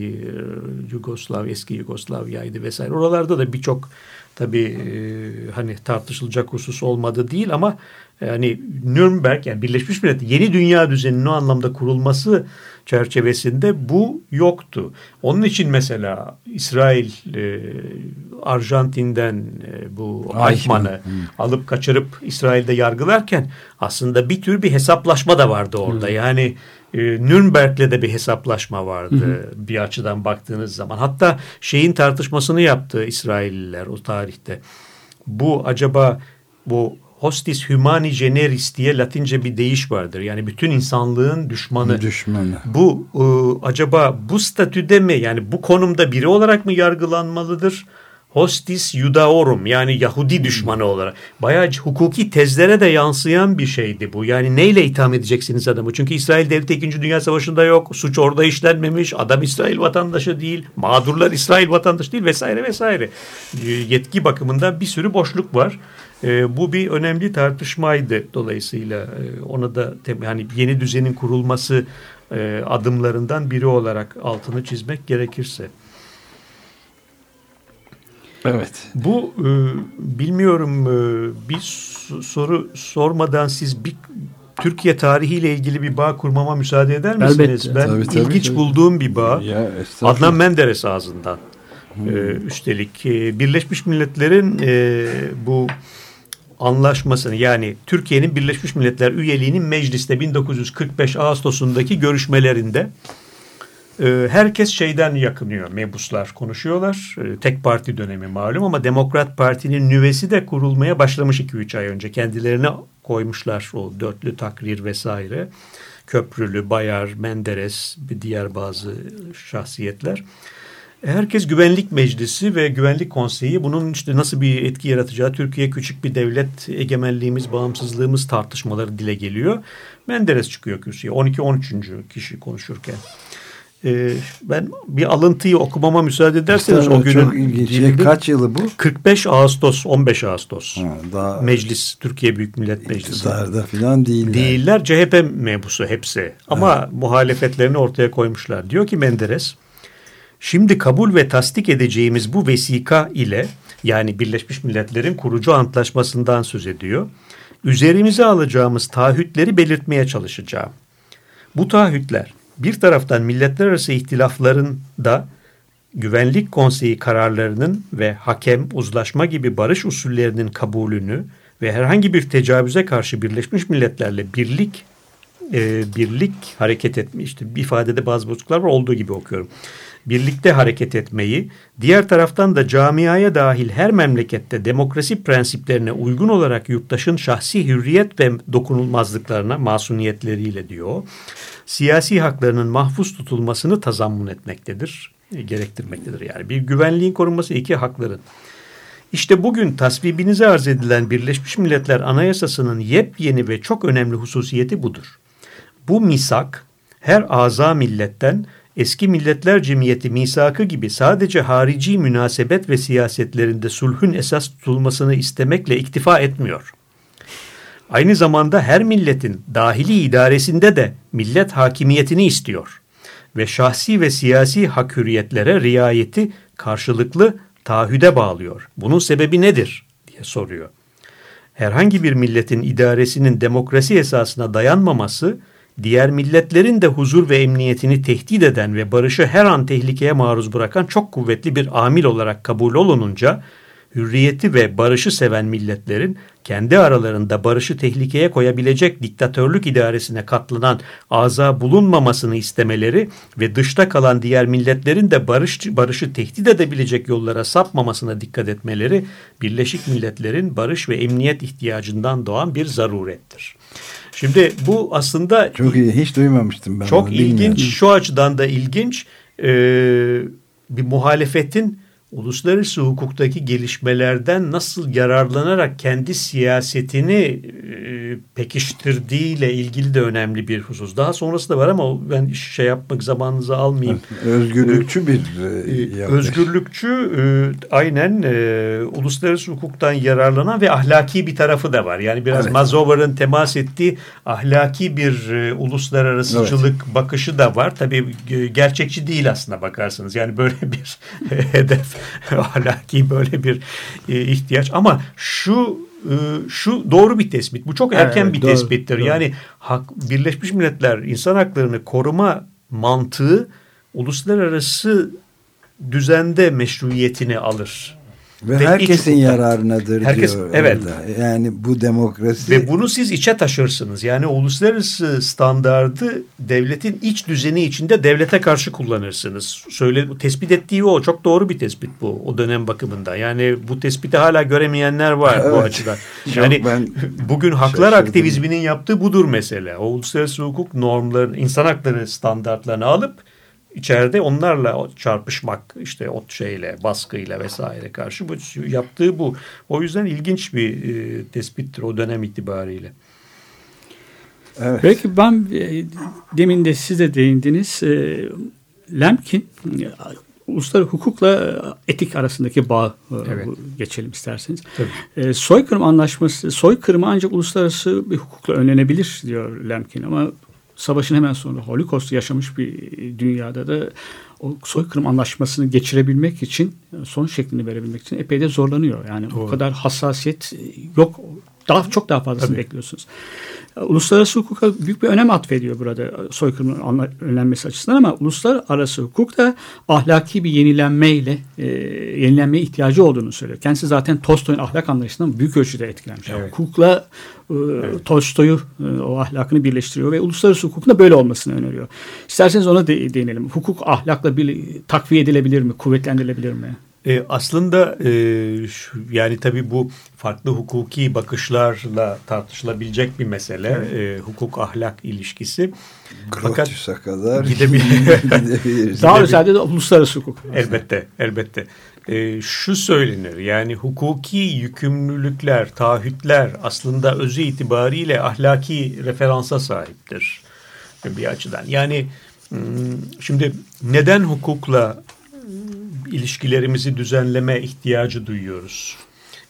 Yugoslav, eski Yugoslavya'ydı vesaire. Oralarda da birçok tabii e, hani tartışılacak husus olmadı değil ama yani Nürnberg, yani Birleşmiş Milletler yeni dünya düzeninin o anlamda kurulması çerçevesinde bu yoktu. Onun için mesela İsrail e, Arjantin'den e, bu Eichmann'ı alıp kaçırıp İsrail'de yargılarken aslında bir tür bir hesaplaşma da vardı orada. Hı. Yani e, Nürnberg'le de bir hesaplaşma vardı, hı, bir açıdan baktığınız zaman. Hatta şeyin tartışmasını yaptı İsrailliler o tarihte. Bu acaba bu Hostis humani generis diye Latince bir deyiş vardır. Yani bütün insanlığın düşmanı. Düşmanı. Bu e, acaba bu statüde mi, yani bu konumda biri olarak mı yargılanmalıdır? Hostis judaorum, yani Yahudi düşmanı olarak. Bayağı hukuki tezlere de yansıyan bir şeydi bu. Yani neyle itham edeceksiniz adamı? Çünkü İsrail devleti ikinci. Dünya Savaşı'nda yok. Suç orada işlenmemiş. Adam İsrail vatandaşı değil. Mağdurlar İsrail vatandaşı değil vesaire vesaire. E, yetki bakımından bir sürü boşluk var. E, bu bir önemli tartışmaydı. Dolayısıyla e, ona da hani yeni düzenin kurulması e, adımlarından biri olarak altını çizmek gerekirse. Evet. Bu e, bilmiyorum e, bir soru sormadan siz bir Türkiye tarihiyle ilgili bir bağ kurmama müsaade eder misiniz? Elbette. Ben tabii, tabii, ilginç tabii. bulduğum bir bağ. Ya, Adnan Menderes ağzından. Hmm. E, üstelik e, Birleşmiş Milletler'in e, bu anlaşmasını, yani Türkiye'nin Birleşmiş Milletler üyeliğinin mecliste bin dokuz yüz kırk beş Ağustos'undaki görüşmelerinde herkes şeyden yakınıyor. Mebuslar konuşuyorlar. Tek parti dönemi malum ama Demokrat Parti'nin nüvesi de kurulmaya başlamış iki üç ay önce. Kendilerine koymuşlar o dörtlü takrir vesaire. Köprülü, Bayar, Menderes, diğer bazı şahsiyetler. Herkes Güvenlik Meclisi ve Güvenlik Konseyi, bunun işte nasıl bir etki yaratacağı, Türkiye küçük bir devlet, egemenliğimiz, bağımsızlığımız tartışmaları dile geliyor. Menderes çıkıyor kürsüye on iki on üç. kişi konuşurken. Ben bir alıntıyı okumama müsaade ederseniz işte o günün şey, kaç yılı bu? kırk beş Ağustos, on beş Ağustos. Ha, daha meclis, Türkiye Büyük Millet Meclisi. İktidarda falan değiller. Değiller, C H P mebusu hepsi. Ama ha. muhalefetlerini ortaya koymuşlar. Diyor ki Menderes, şimdi kabul ve tasdik edeceğimiz bu vesika ile, yani Birleşmiş Milletler'in kurucu antlaşmasından söz ediyor, üzerimize alacağımız taahhütleri belirtmeye çalışacağım. Bu taahhütler bir taraftan milletler arası ihtilaflarında Güvenlik Konseyi kararlarının ve hakem, uzlaşma gibi barış usullerinin kabulünü ve herhangi bir tecavüze karşı Birleşmiş Milletler'le birlik e, birlik hareket etmeyi, işte ifadede bazı bozukluklar var, olduğu gibi okuyorum. Birlikte hareket etmeyi, diğer taraftan da camiaya dahil her memlekette demokrasi prensiplerine uygun olarak yurttaşın şahsi hürriyet ve dokunulmazlıklarına, masuniyetleriyle diyor, siyasi haklarının mahfuz tutulmasını tazammun etmektedir, gerektirmektedir. Yani bir güvenliğin korunması, iki hakların. İşte bugün tasvibinize arz edilen Birleşmiş Milletler Anayasası'nın yepyeni ve çok önemli hususiyeti budur. Bu misak her aza milletten eski Milletler Cemiyeti misakı gibi sadece harici münasebet ve siyasetlerinde sulhün esas tutulmasını istemekle iktifa etmiyor. Aynı zamanda her milletin dahili idaresinde de millet hakimiyetini istiyor ve şahsi ve siyasi hak hürriyetlere riayeti karşılıklı taahhüde bağlıyor. Bunun sebebi nedir diye soruyor. Herhangi bir milletin idaresinin demokrasi esasına dayanmaması, diğer milletlerin de huzur ve emniyetini tehdit eden ve barışı her an tehlikeye maruz bırakan çok kuvvetli bir amil olarak kabul olununca, hürriyeti ve barışı seven milletlerin kendi aralarında barışı tehlikeye koyabilecek diktatörlük idaresine katlanan aza bulunmamasını istemeleri ve dışta kalan diğer milletlerin de barış, barışı tehdit edebilecek yollara sapmamasına dikkat etmeleri Birleşik Milletler'in barış ve emniyet ihtiyacından doğan bir zarurettir. Şimdi bu aslında çok iyi, hiç duymamıştım ben. Çok ilginç, bilmiyorum. Şu açıdan da ilginç, e, bir muhalefetin uluslararası hukuktaki gelişmelerden nasıl yararlanarak kendi siyasetini e, pekiştirdiğiyle ilgili de önemli bir husus. Daha sonrası da var ama ben şey yapmak, zamanınızı almayayım. Özgürlükçü bir yapmış. Özgürlükçü aynen uluslararası hukuktan yararlanan ve ahlaki bir tarafı da var. Yani biraz evet. Mazower'ın temas ettiği ahlaki bir uluslararasıcılık evet. bakışı da var. Tabii gerçekçi değil aslında bakarsanız. Yani böyle bir hedef, ahlaki böyle bir ihtiyaç. Ama şu şu doğru bir tespit. Bu çok erken evet, bir doğru, tespittir. Doğru. Yani hak, Birleşmiş Milletler insan haklarını koruma mantığı uluslararası düzende meşruiyetini alır. Ve, ve herkesin iç, yararınadır herkes, diyor. Evet. Orada. Yani bu demokrasi. Ve bunu siz içe taşırsınız. Yani uluslararası standardı devletin iç düzeni içinde devlete karşı kullanırsınız. Söyle, tespit ettiği o. Çok doğru bir tespit bu. O dönem bakımında. Yani bu tespiti hala göremeyenler var evet. bu açıdan. Yani bugün haklar aktivizminin yaptığı budur mesela. O uluslararası hukuk normlarını, insan hakları standartlarını alıp İçeride onlarla çarpışmak, işte o şeyle, baskıyla vesaire karşı bu yaptığı bu. O yüzden ilginç bir e, tespittir o dönem itibariyle. Evet. Peki ben e, demin de siz de değindiniz. E, Lemkin, uluslararası hukukla etik arasındaki bağ e, evet. geçelim isterseniz. E, soykırım anlaşması, soykırımı ancak uluslararası bir hukukla önlenebilir diyor Lemkin ama savaşın hemen sonra Holocaust'u yaşamış bir dünyada da o soykırım anlaşmasını geçirebilmek için, son şeklini verebilmek için epey de zorlanıyor. Yani o kadar hassasiyet yok. Daha çok daha fazlasını Tabii. bekliyorsunuz. Uluslararası hukuka büyük bir önem atfediyor burada soykırımın anla, önlenmesi açısından ama uluslararası hukuk da ahlaki bir yenilenmeyle e, yenilenmeye ihtiyacı olduğunu söylüyor. Kendisi zaten Tolstoy'un ahlak anlayışından büyük ölçüde etkilenmiş. Evet. Hukukla e, evet. Tolstoy'u e, o ahlakını birleştiriyor ve uluslararası hukukun da böyle olmasını öneriyor. İsterseniz ona de, değinelim. Hukuk ahlakla bir, takviye edilebilir mi? Kuvvetlendirilebilir mi? E, aslında e, şu, yani tabii bu farklı hukuki bakışlarla tartışılabilecek bir mesele. Evet. E, hukuk-ahlak ilişkisi. Grotes'e kadar gidebiliriz. Daha özellikle de uluslararası hukuk. Aslında. Elbette, elbette. E, şu söylenir yani hukuki yükümlülükler, taahhütler aslında özü itibariyle ahlaki referansa sahiptir bir açıdan. Yani şimdi neden hukukla ilişkilerimizi düzenleme ihtiyacı duyuyoruz.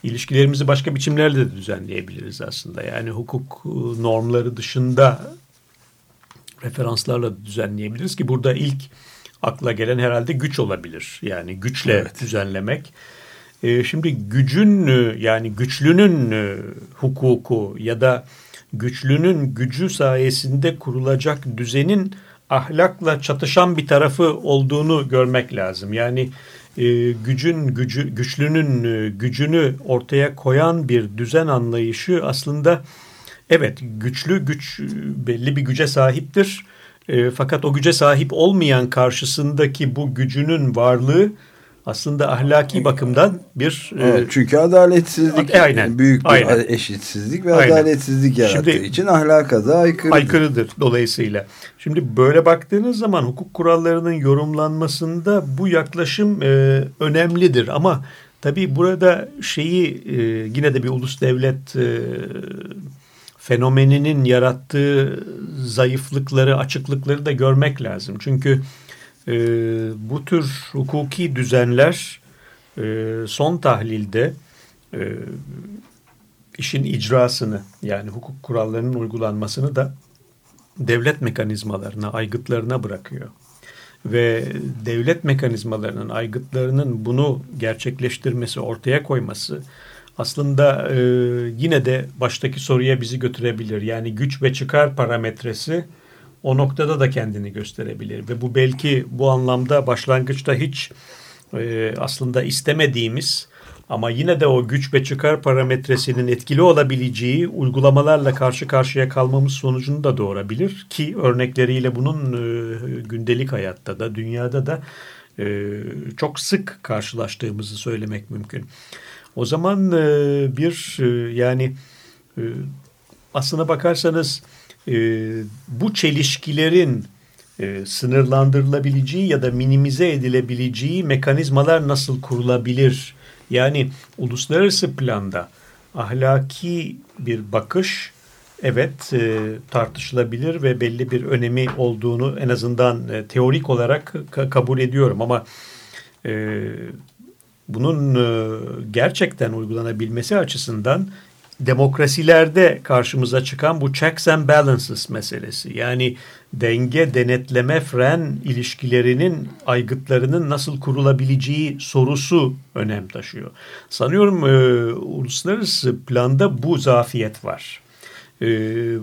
İlişkilerimizi başka biçimlerle de düzenleyebiliriz aslında. Yani hukuk normları dışında referanslarla düzenleyebiliriz ki burada ilk akla gelen herhalde güç olabilir. Yani güçle evet. düzenlemek. Ee, şimdi gücün yani güçlünün hukuku ya da güçlünün gücü sayesinde kurulacak düzenin ahlakla çatışan bir tarafı olduğunu görmek lazım. Yani e, gücün gücü, güçlünün e, gücünü ortaya koyan bir düzen anlayışı aslında evet güçlü güç belli bir güce sahiptir. E, fakat o güce sahip olmayan karşısındaki bu gücünün varlığı aslında ahlaki bakımdan bir... Evet, çünkü adaletsizlik, e, aynen, büyük bir aynen. eşitsizlik ve aynen. adaletsizlik yarattığı Şimdi, için ahlaka da aykırıdır. Aykırıdır dolayısıyla. Şimdi böyle baktığınız zaman hukuk kurallarının yorumlanmasında bu yaklaşım e, önemlidir. Ama tabii burada şeyi e, yine de bir ulus devlet e, fenomeninin yarattığı zayıflıkları, açıklıkları da görmek lazım. Çünkü... Ee, bu tür hukuki düzenler e, son tahlilde e, işin icrasını yani hukuk kurallarının uygulanmasını da devlet mekanizmalarına, aygıtlarına bırakıyor. Ve devlet mekanizmalarının, aygıtlarının bunu gerçekleştirmesi, ortaya koyması aslında e, yine de baştaki soruya bizi götürebilir. Yani güç ve çıkar parametresi o noktada da kendini gösterebilir ve bu belki bu anlamda başlangıçta hiç e, aslında istemediğimiz ama yine de o güç ve çıkar parametresinin etkili olabileceği uygulamalarla karşı karşıya kalmamız sonucunu da doğurabilir ki örnekleriyle bunun e, gündelik hayatta da dünyada da e, çok sık karşılaştığımızı söylemek mümkün. O zaman e, bir e, yani e, aslına bakarsanız Ee, bu çelişkilerin e, sınırlandırılabileceği ya da minimize edilebileceği mekanizmalar nasıl kurulabilir? Yani uluslararası planda ahlaki bir bakış evet e, tartışılabilir ve belli bir önemi olduğunu en azından e, teorik olarak ka- kabul ediyorum. Ama e, bunun e, gerçekten uygulanabilmesi açısından demokrasilerde karşımıza çıkan bu checks and balances meselesi, yani denge, denetleme, fren ilişkilerinin, aygıtlarının nasıl kurulabileceği sorusu önem taşıyor. Sanıyorum e, uluslararası planda bu zafiyet var. E,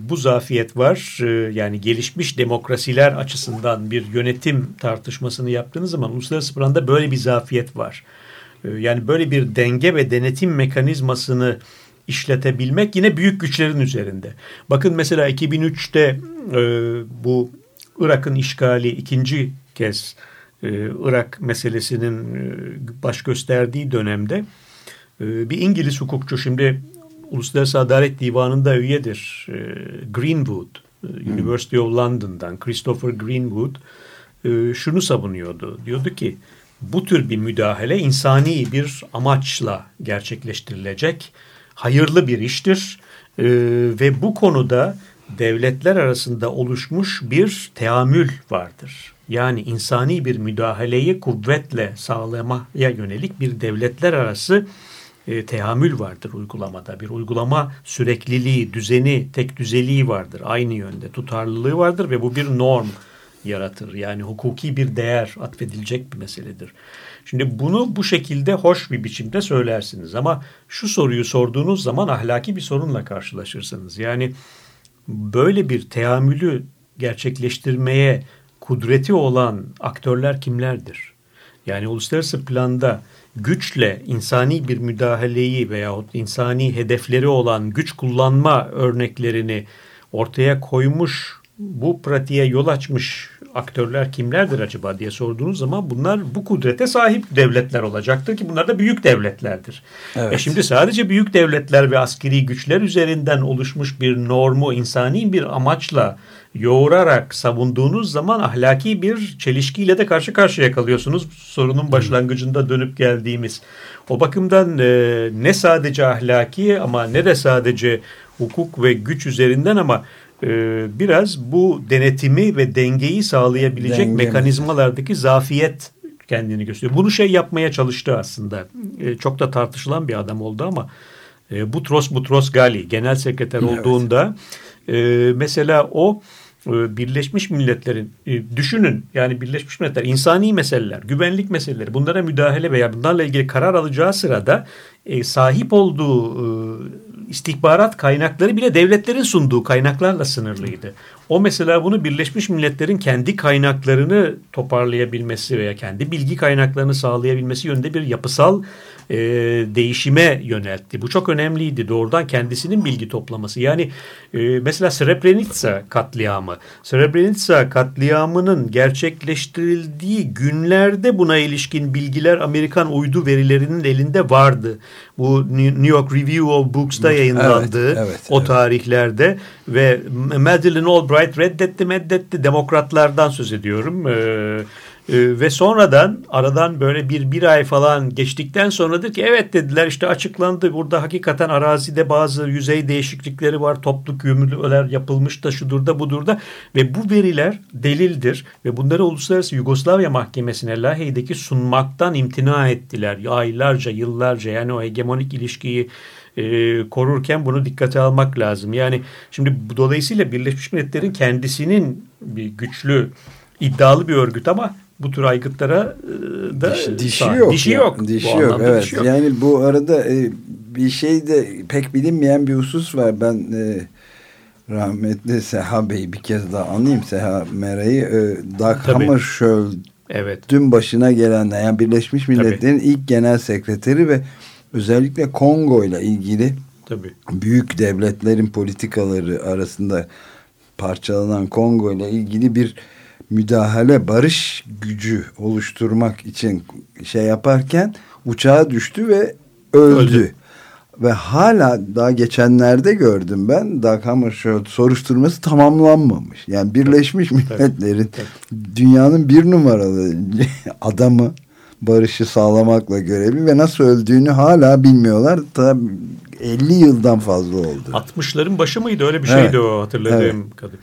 bu zafiyet var. E, yani gelişmiş demokrasiler açısından bir yönetim tartışmasını yaptığınız zaman uluslararası planda böyle bir zafiyet var. E, yani böyle bir denge ve denetim mekanizmasını işletebilmek yine büyük güçlerin üzerinde. Bakın mesela iki bin üçte e, bu Irak'ın işgali ikinci kez e, Irak meselesinin e, baş gösterdiği dönemde e, bir İngiliz hukukçu, şimdi Uluslararası Adalet Divanı'nda üyedir, E, Greenwood, hmm. University of London'dan Christopher Greenwood e, şunu savunuyordu. Diyordu ki bu tür bir müdahale insani bir amaçla gerçekleştirilecek hayırlı bir iştir ee, ve bu konuda devletler arasında oluşmuş bir teamül vardır. Yani insani bir müdahaleyi kuvvetle sağlamaya yönelik bir devletler arası e, teamül vardır uygulamada. Bir uygulama sürekliliği, düzeni, tek düzeliği vardır. Aynı yönde tutarlılığı vardır ve bu bir norm yaratır. Yani hukuki bir değer atfedilecek bir meseledir. Şimdi bunu bu şekilde hoş bir biçimde söylersiniz ama şu soruyu sorduğunuz zaman ahlaki bir sorunla karşılaşırsınız. Yani böyle bir teamülü gerçekleştirmeye kudreti olan aktörler kimlerdir? Yani uluslararası planda güçle insani bir müdahaleyi veyahut insani hedefleri olan güç kullanma örneklerini ortaya koymuş, bu pratiğe yol açmış aktörler kimlerdir acaba diye sorduğunuz zaman bunlar bu kudrete sahip devletler olacaktır ki bunlar da büyük devletlerdir. Evet. E şimdi sadece büyük devletler ve askeri güçler üzerinden oluşmuş bir normu insani bir amaçla yoğurarak savunduğunuz zaman ahlaki bir çelişkiyle de karşı karşıya kalıyorsunuz. Sorunun başlangıcında dönüp geldiğimiz. O bakımdan e, ne sadece ahlaki ama ne de sadece hukuk ve güç üzerinden ama biraz bu denetimi ve dengeyi sağlayabilecek Dengemi. mekanizmalardaki zafiyet kendini gösteriyor. Bunu şey yapmaya çalıştı aslında. Çok da tartışılan bir adam oldu ama Boutros Boutros-Ghali genel sekreter evet. olduğunda mesela o Birleşmiş Milletler'in düşünün yani Birleşmiş Milletler insani meseleler, güvenlik meseleleri, bunlara müdahale veya bunlarla ilgili karar alacağı sırada sahip olduğu İstihbarat kaynakları bile devletlerin sunduğu kaynaklarla sınırlıydı. O mesela bunu Birleşmiş Milletler'in kendi kaynaklarını toparlayabilmesi veya kendi bilgi kaynaklarını sağlayabilmesi yönünde bir yapısal e, değişime yöneltti. Bu çok önemliydi. Doğrudan kendisinin bilgi toplaması. Yani e, mesela Srebrenica katliamı. Srebrenica katliamının gerçekleştirildiği günlerde buna ilişkin bilgiler Amerikan uydu verilerinin elinde vardı. Bu New York Review of Books'ta yayınlandı evet, evet, o evet. tarihlerde ve Madeleine Albright reddetti meddetti demokratlardan söz ediyorum ee, e, ve sonradan aradan böyle bir bir ay falan geçtikten sonradır ki evet dediler işte açıklandı burada hakikaten arazide bazı yüzey değişiklikleri var, toplu gömülüler yapılmış da şudur da budur da ve bu veriler delildir ve bunları Uluslararası Yugoslavya Mahkemesi'ne Lahey'deki sunmaktan imtina ettiler aylarca yıllarca yani o hegemonik ilişkiyi E, korurken bunu dikkate almak lazım. Yani şimdi dolayısıyla Birleşmiş Milletler'in kendisinin bir güçlü, iddialı bir örgüt ama bu tür aygıtlara e, da dişi, dişi yok. Dişi yok. Dişi bu yok. Evet. Dişi yok. Yani bu arada e, bir şey de pek bilinmeyen bir husus var. Ben e, rahmetli Seha Bey'i bir kez daha anayım. Seha Mera'yı e, Dag Hammarskjöld evet. dün başına gelen yani Birleşmiş Milletler'in Tabii. ilk genel sekreteri ve özellikle Kongo ile ilgili Tabii. büyük devletlerin politikaları arasında parçalanan Kongo ile ilgili bir müdahale barış gücü oluşturmak için şey yaparken uçağa düştü ve öldü. öldü. Ve hala daha geçenlerde gördüm ben Dag Hammarskjöld soruşturması tamamlanmamış. Yani Birleşmiş Tabii. Milletler'in Tabii. dünyanın bir numaralı adamı barışı sağlamakla görevli ve nasıl öldüğünü hala bilmiyorlar. Tabii elli yıldan fazla oldu. altmışların başı mıydı? Öyle bir şeydi evet. o hatırladığım evet. kadar.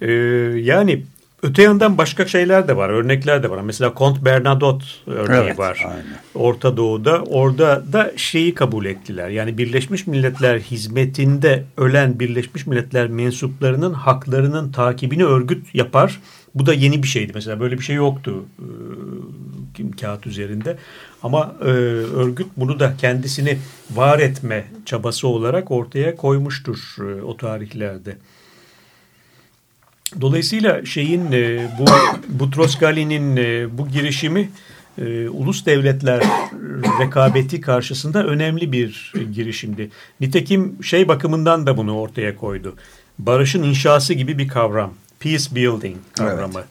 Ee, yani öte yandan başka şeyler de var. Örnekler de var. Mesela Kont Bernadotte örneği evet, var. Aynen. Orta Doğu'da. Orada da şeyi kabul ettiler. Yani Birleşmiş Milletler hizmetinde ölen Birleşmiş Milletler mensuplarının haklarının takibini örgüt yapar. Bu da yeni bir şeydi. Mesela böyle bir şey yoktu e, kağıt üzerinde. Ama e, örgüt bunu da kendisini var etme çabası olarak ortaya koymuştur e, o tarihlerde. Dolayısıyla şeyin e, bu Boutros-Ghali'nin e, bu girişimi e, ulus devletler rekabeti karşısında önemli bir girişimdi. Nitekim şey bakımından da bunu ortaya koydu. Barışın inşası gibi bir kavram. Peace building kavramı. Evet.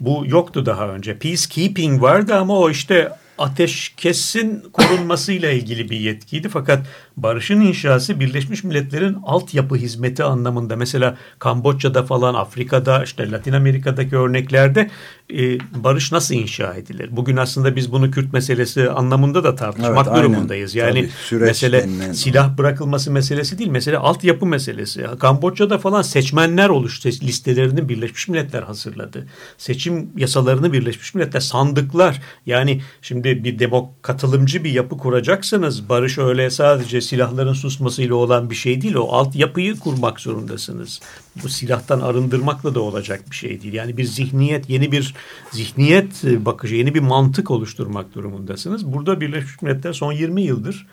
Bu yoktu daha önce. Peacekeeping vardı ama o işte ateşkesin korunmasıyla ilgili bir yetkiydi. Fakat barışın inşası Birleşmiş Milletler'in altyapı hizmeti anlamında. Mesela Kamboçya'da falan, Afrika'da, işte Latin Amerika'daki örneklerde e, barış nasıl inşa edilir? Bugün aslında biz bunu Kürt meselesi anlamında da tartışmak evet, durumundayız. Yani tabii, mesele denilen, silah bırakılması meselesi değil, mesele altyapı meselesi. Kamboçya'da falan seçmenler oluştu. Listelerini Birleşmiş Milletler hazırladı. Seçim yasalarını Birleşmiş Milletler, sandıklar. Yani şimdi bir demok katılımcı bir yapı kuracaksanız barış öyle sadece silahların susmasıyla olan bir şey değil. O altyapıyı kurmak zorundasınız. Bu silahtan arındırmakla da olacak bir şey değil. Yani bir zihniyet, yeni bir zihniyet bakışı, yeni bir mantık oluşturmak durumundasınız. Burada Birleşmiş Milletler son yirmi yıldır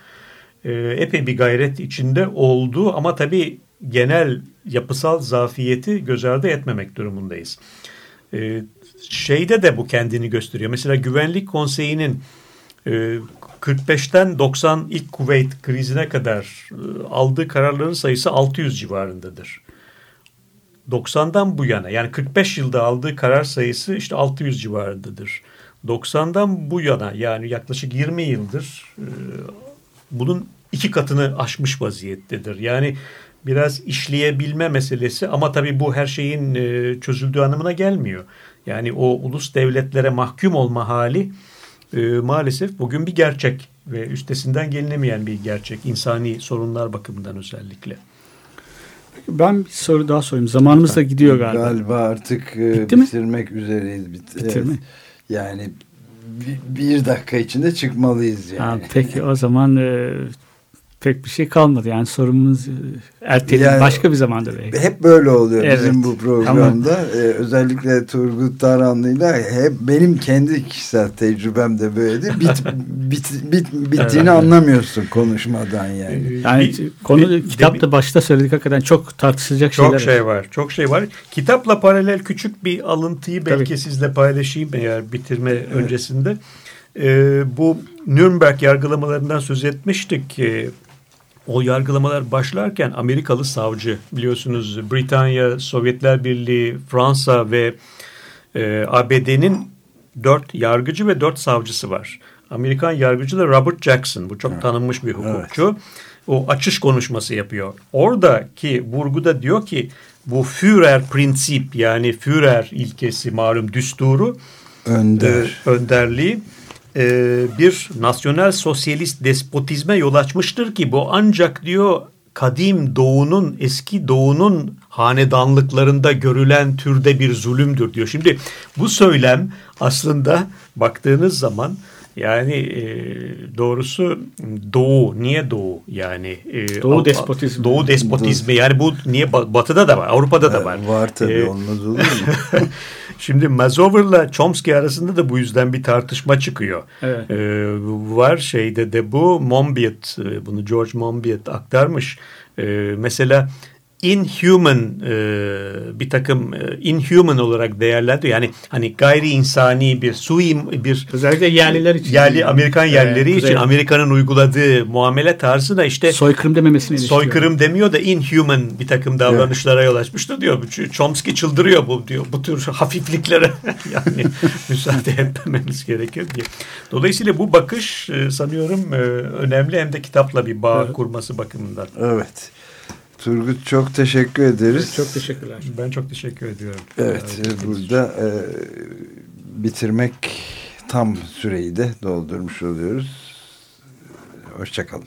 e, epey bir gayret içinde oldu. Ama tabii genel yapısal zafiyeti göz ardı etmemek durumundayız. E, şeyde de bu kendini gösteriyor. Mesela Güvenlik Konseyi'nin E, kırk beşten doksan ilk Kuveyt krizine kadar aldığı kararların sayısı altı yüz civarındadır. doksandan bu yana, yani kırk beş yılda aldığı karar sayısı işte altı yüz civarındadır. doksandan bu yana, yani yaklaşık yirmi yıldır bunun iki katını aşmış vaziyettedir. Yani biraz işleyebilme meselesi ama tabii bu her şeyin çözüldüğü anlamına gelmiyor. Yani o ulus devletlere mahkum olma hali E, maalesef bugün bir gerçek ve üstesinden gelinemeyen bir gerçek. İnsani sorunlar bakımından özellikle. Ben bir soru daha sorayım. Zamanımız da gidiyor galiba. Galiba artık Bitti bitirmek mi? üzereyiz. Bit- Bitirmek. Evet. Yani bir, bir dakika içinde çıkmalıyız yani. Ha, peki o zaman e, pek bir şey kalmadı. Yani sorumuz erteleyin yani, başka bir zamanda belki. Hep böyle oluyor evet. bizim bu programda. Ama, e, özellikle Turgut Tarhanlı'yla hep benim kendi kişisel tecrübem de böyleydi. Bit, bit, bit, bittiğini evet. anlamıyorsun konuşmadan yani. Yani konu kitapta başta söyledik hakikaten çok tartışılacak çok şeyler. Çok şey var. var. Çok şey var. Kitapla paralel küçük bir alıntıyı belki Tabii. sizle paylaşayım eğer bitirme evet. öncesinde. E, bu Nürnberg yargılamalarından söz etmiştik. E, O yargılamalar başlarken Amerikalı savcı biliyorsunuz Britanya, Sovyetler Birliği, Fransa ve e, A B D'nin dört yargıcı ve dört savcısı var. Amerikan yargıcı da Robert Jackson. Bu çok evet. tanınmış bir hukukçu. Evet. O açış konuşması yapıyor. Oradaki vurguda diyor ki bu Führer prinsip yani Führer ilkesi malum düsturu Önder. e, önderliği. Bir nasyonel sosyalist despotizme yol açmıştır ki bu ancak diyor kadim doğunun eski doğunun hanedanlıklarında görülen türde bir zulümdür diyor. Şimdi bu söylem aslında baktığınız zaman yani e, doğrusu doğu niye doğu yani e, doğu despotizmi doğu despotizmi yani bu niye batıda da var Avrupa'da da var. E, var tabii e, olmaz olur mu? Şimdi Mazower'la Chomsky arasında da bu yüzden bir tartışma çıkıyor. Evet. E, var şeyde de bu Monbiot bunu George Monbiot aktarmış. E, mesela inhuman e, bir takım e, inhuman olarak değerlendiriyor. Yani hani gayri insani bir suim bir özellikle yerliler için yerli Amerikan yerlileri e, için Amerika'nın uyguladığı muamele tarzı da işte soykırım dememesini soykırım demiyor da inhuman bir takım davranışlara evet. yol açmıştı diyor. Chomsky çıldırıyor bu diyor. Bu tür hafifliklere yani müsaade etmemeniz gerekiyor diyor. Dolayısıyla bu bakış sanıyorum önemli hem de kitapla bir bağ evet. kurması bakımından. Evet. Turgut çok teşekkür ederiz. Çok teşekkürler. Ben çok teşekkür ediyorum. Evet, evet. burada e, bitirmek tam süreyi de doldurmuş oluyoruz. Hoşça kalın.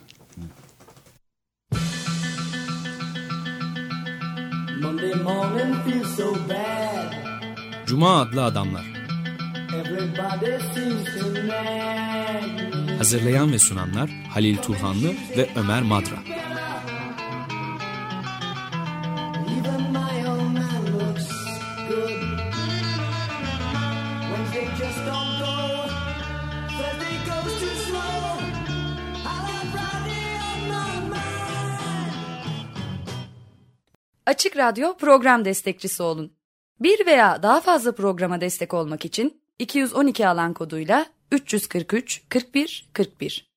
Cuma adlı adamlar. Hazırlayan ve sunanlar Halil Turhanlı ve Ömer Madra. Açık Radyo program destekçisi olun. Bir veya daha fazla programa destek olmak için iki yüz on iki alan koduyla üç yüz kırk üç kırk bir kırk bir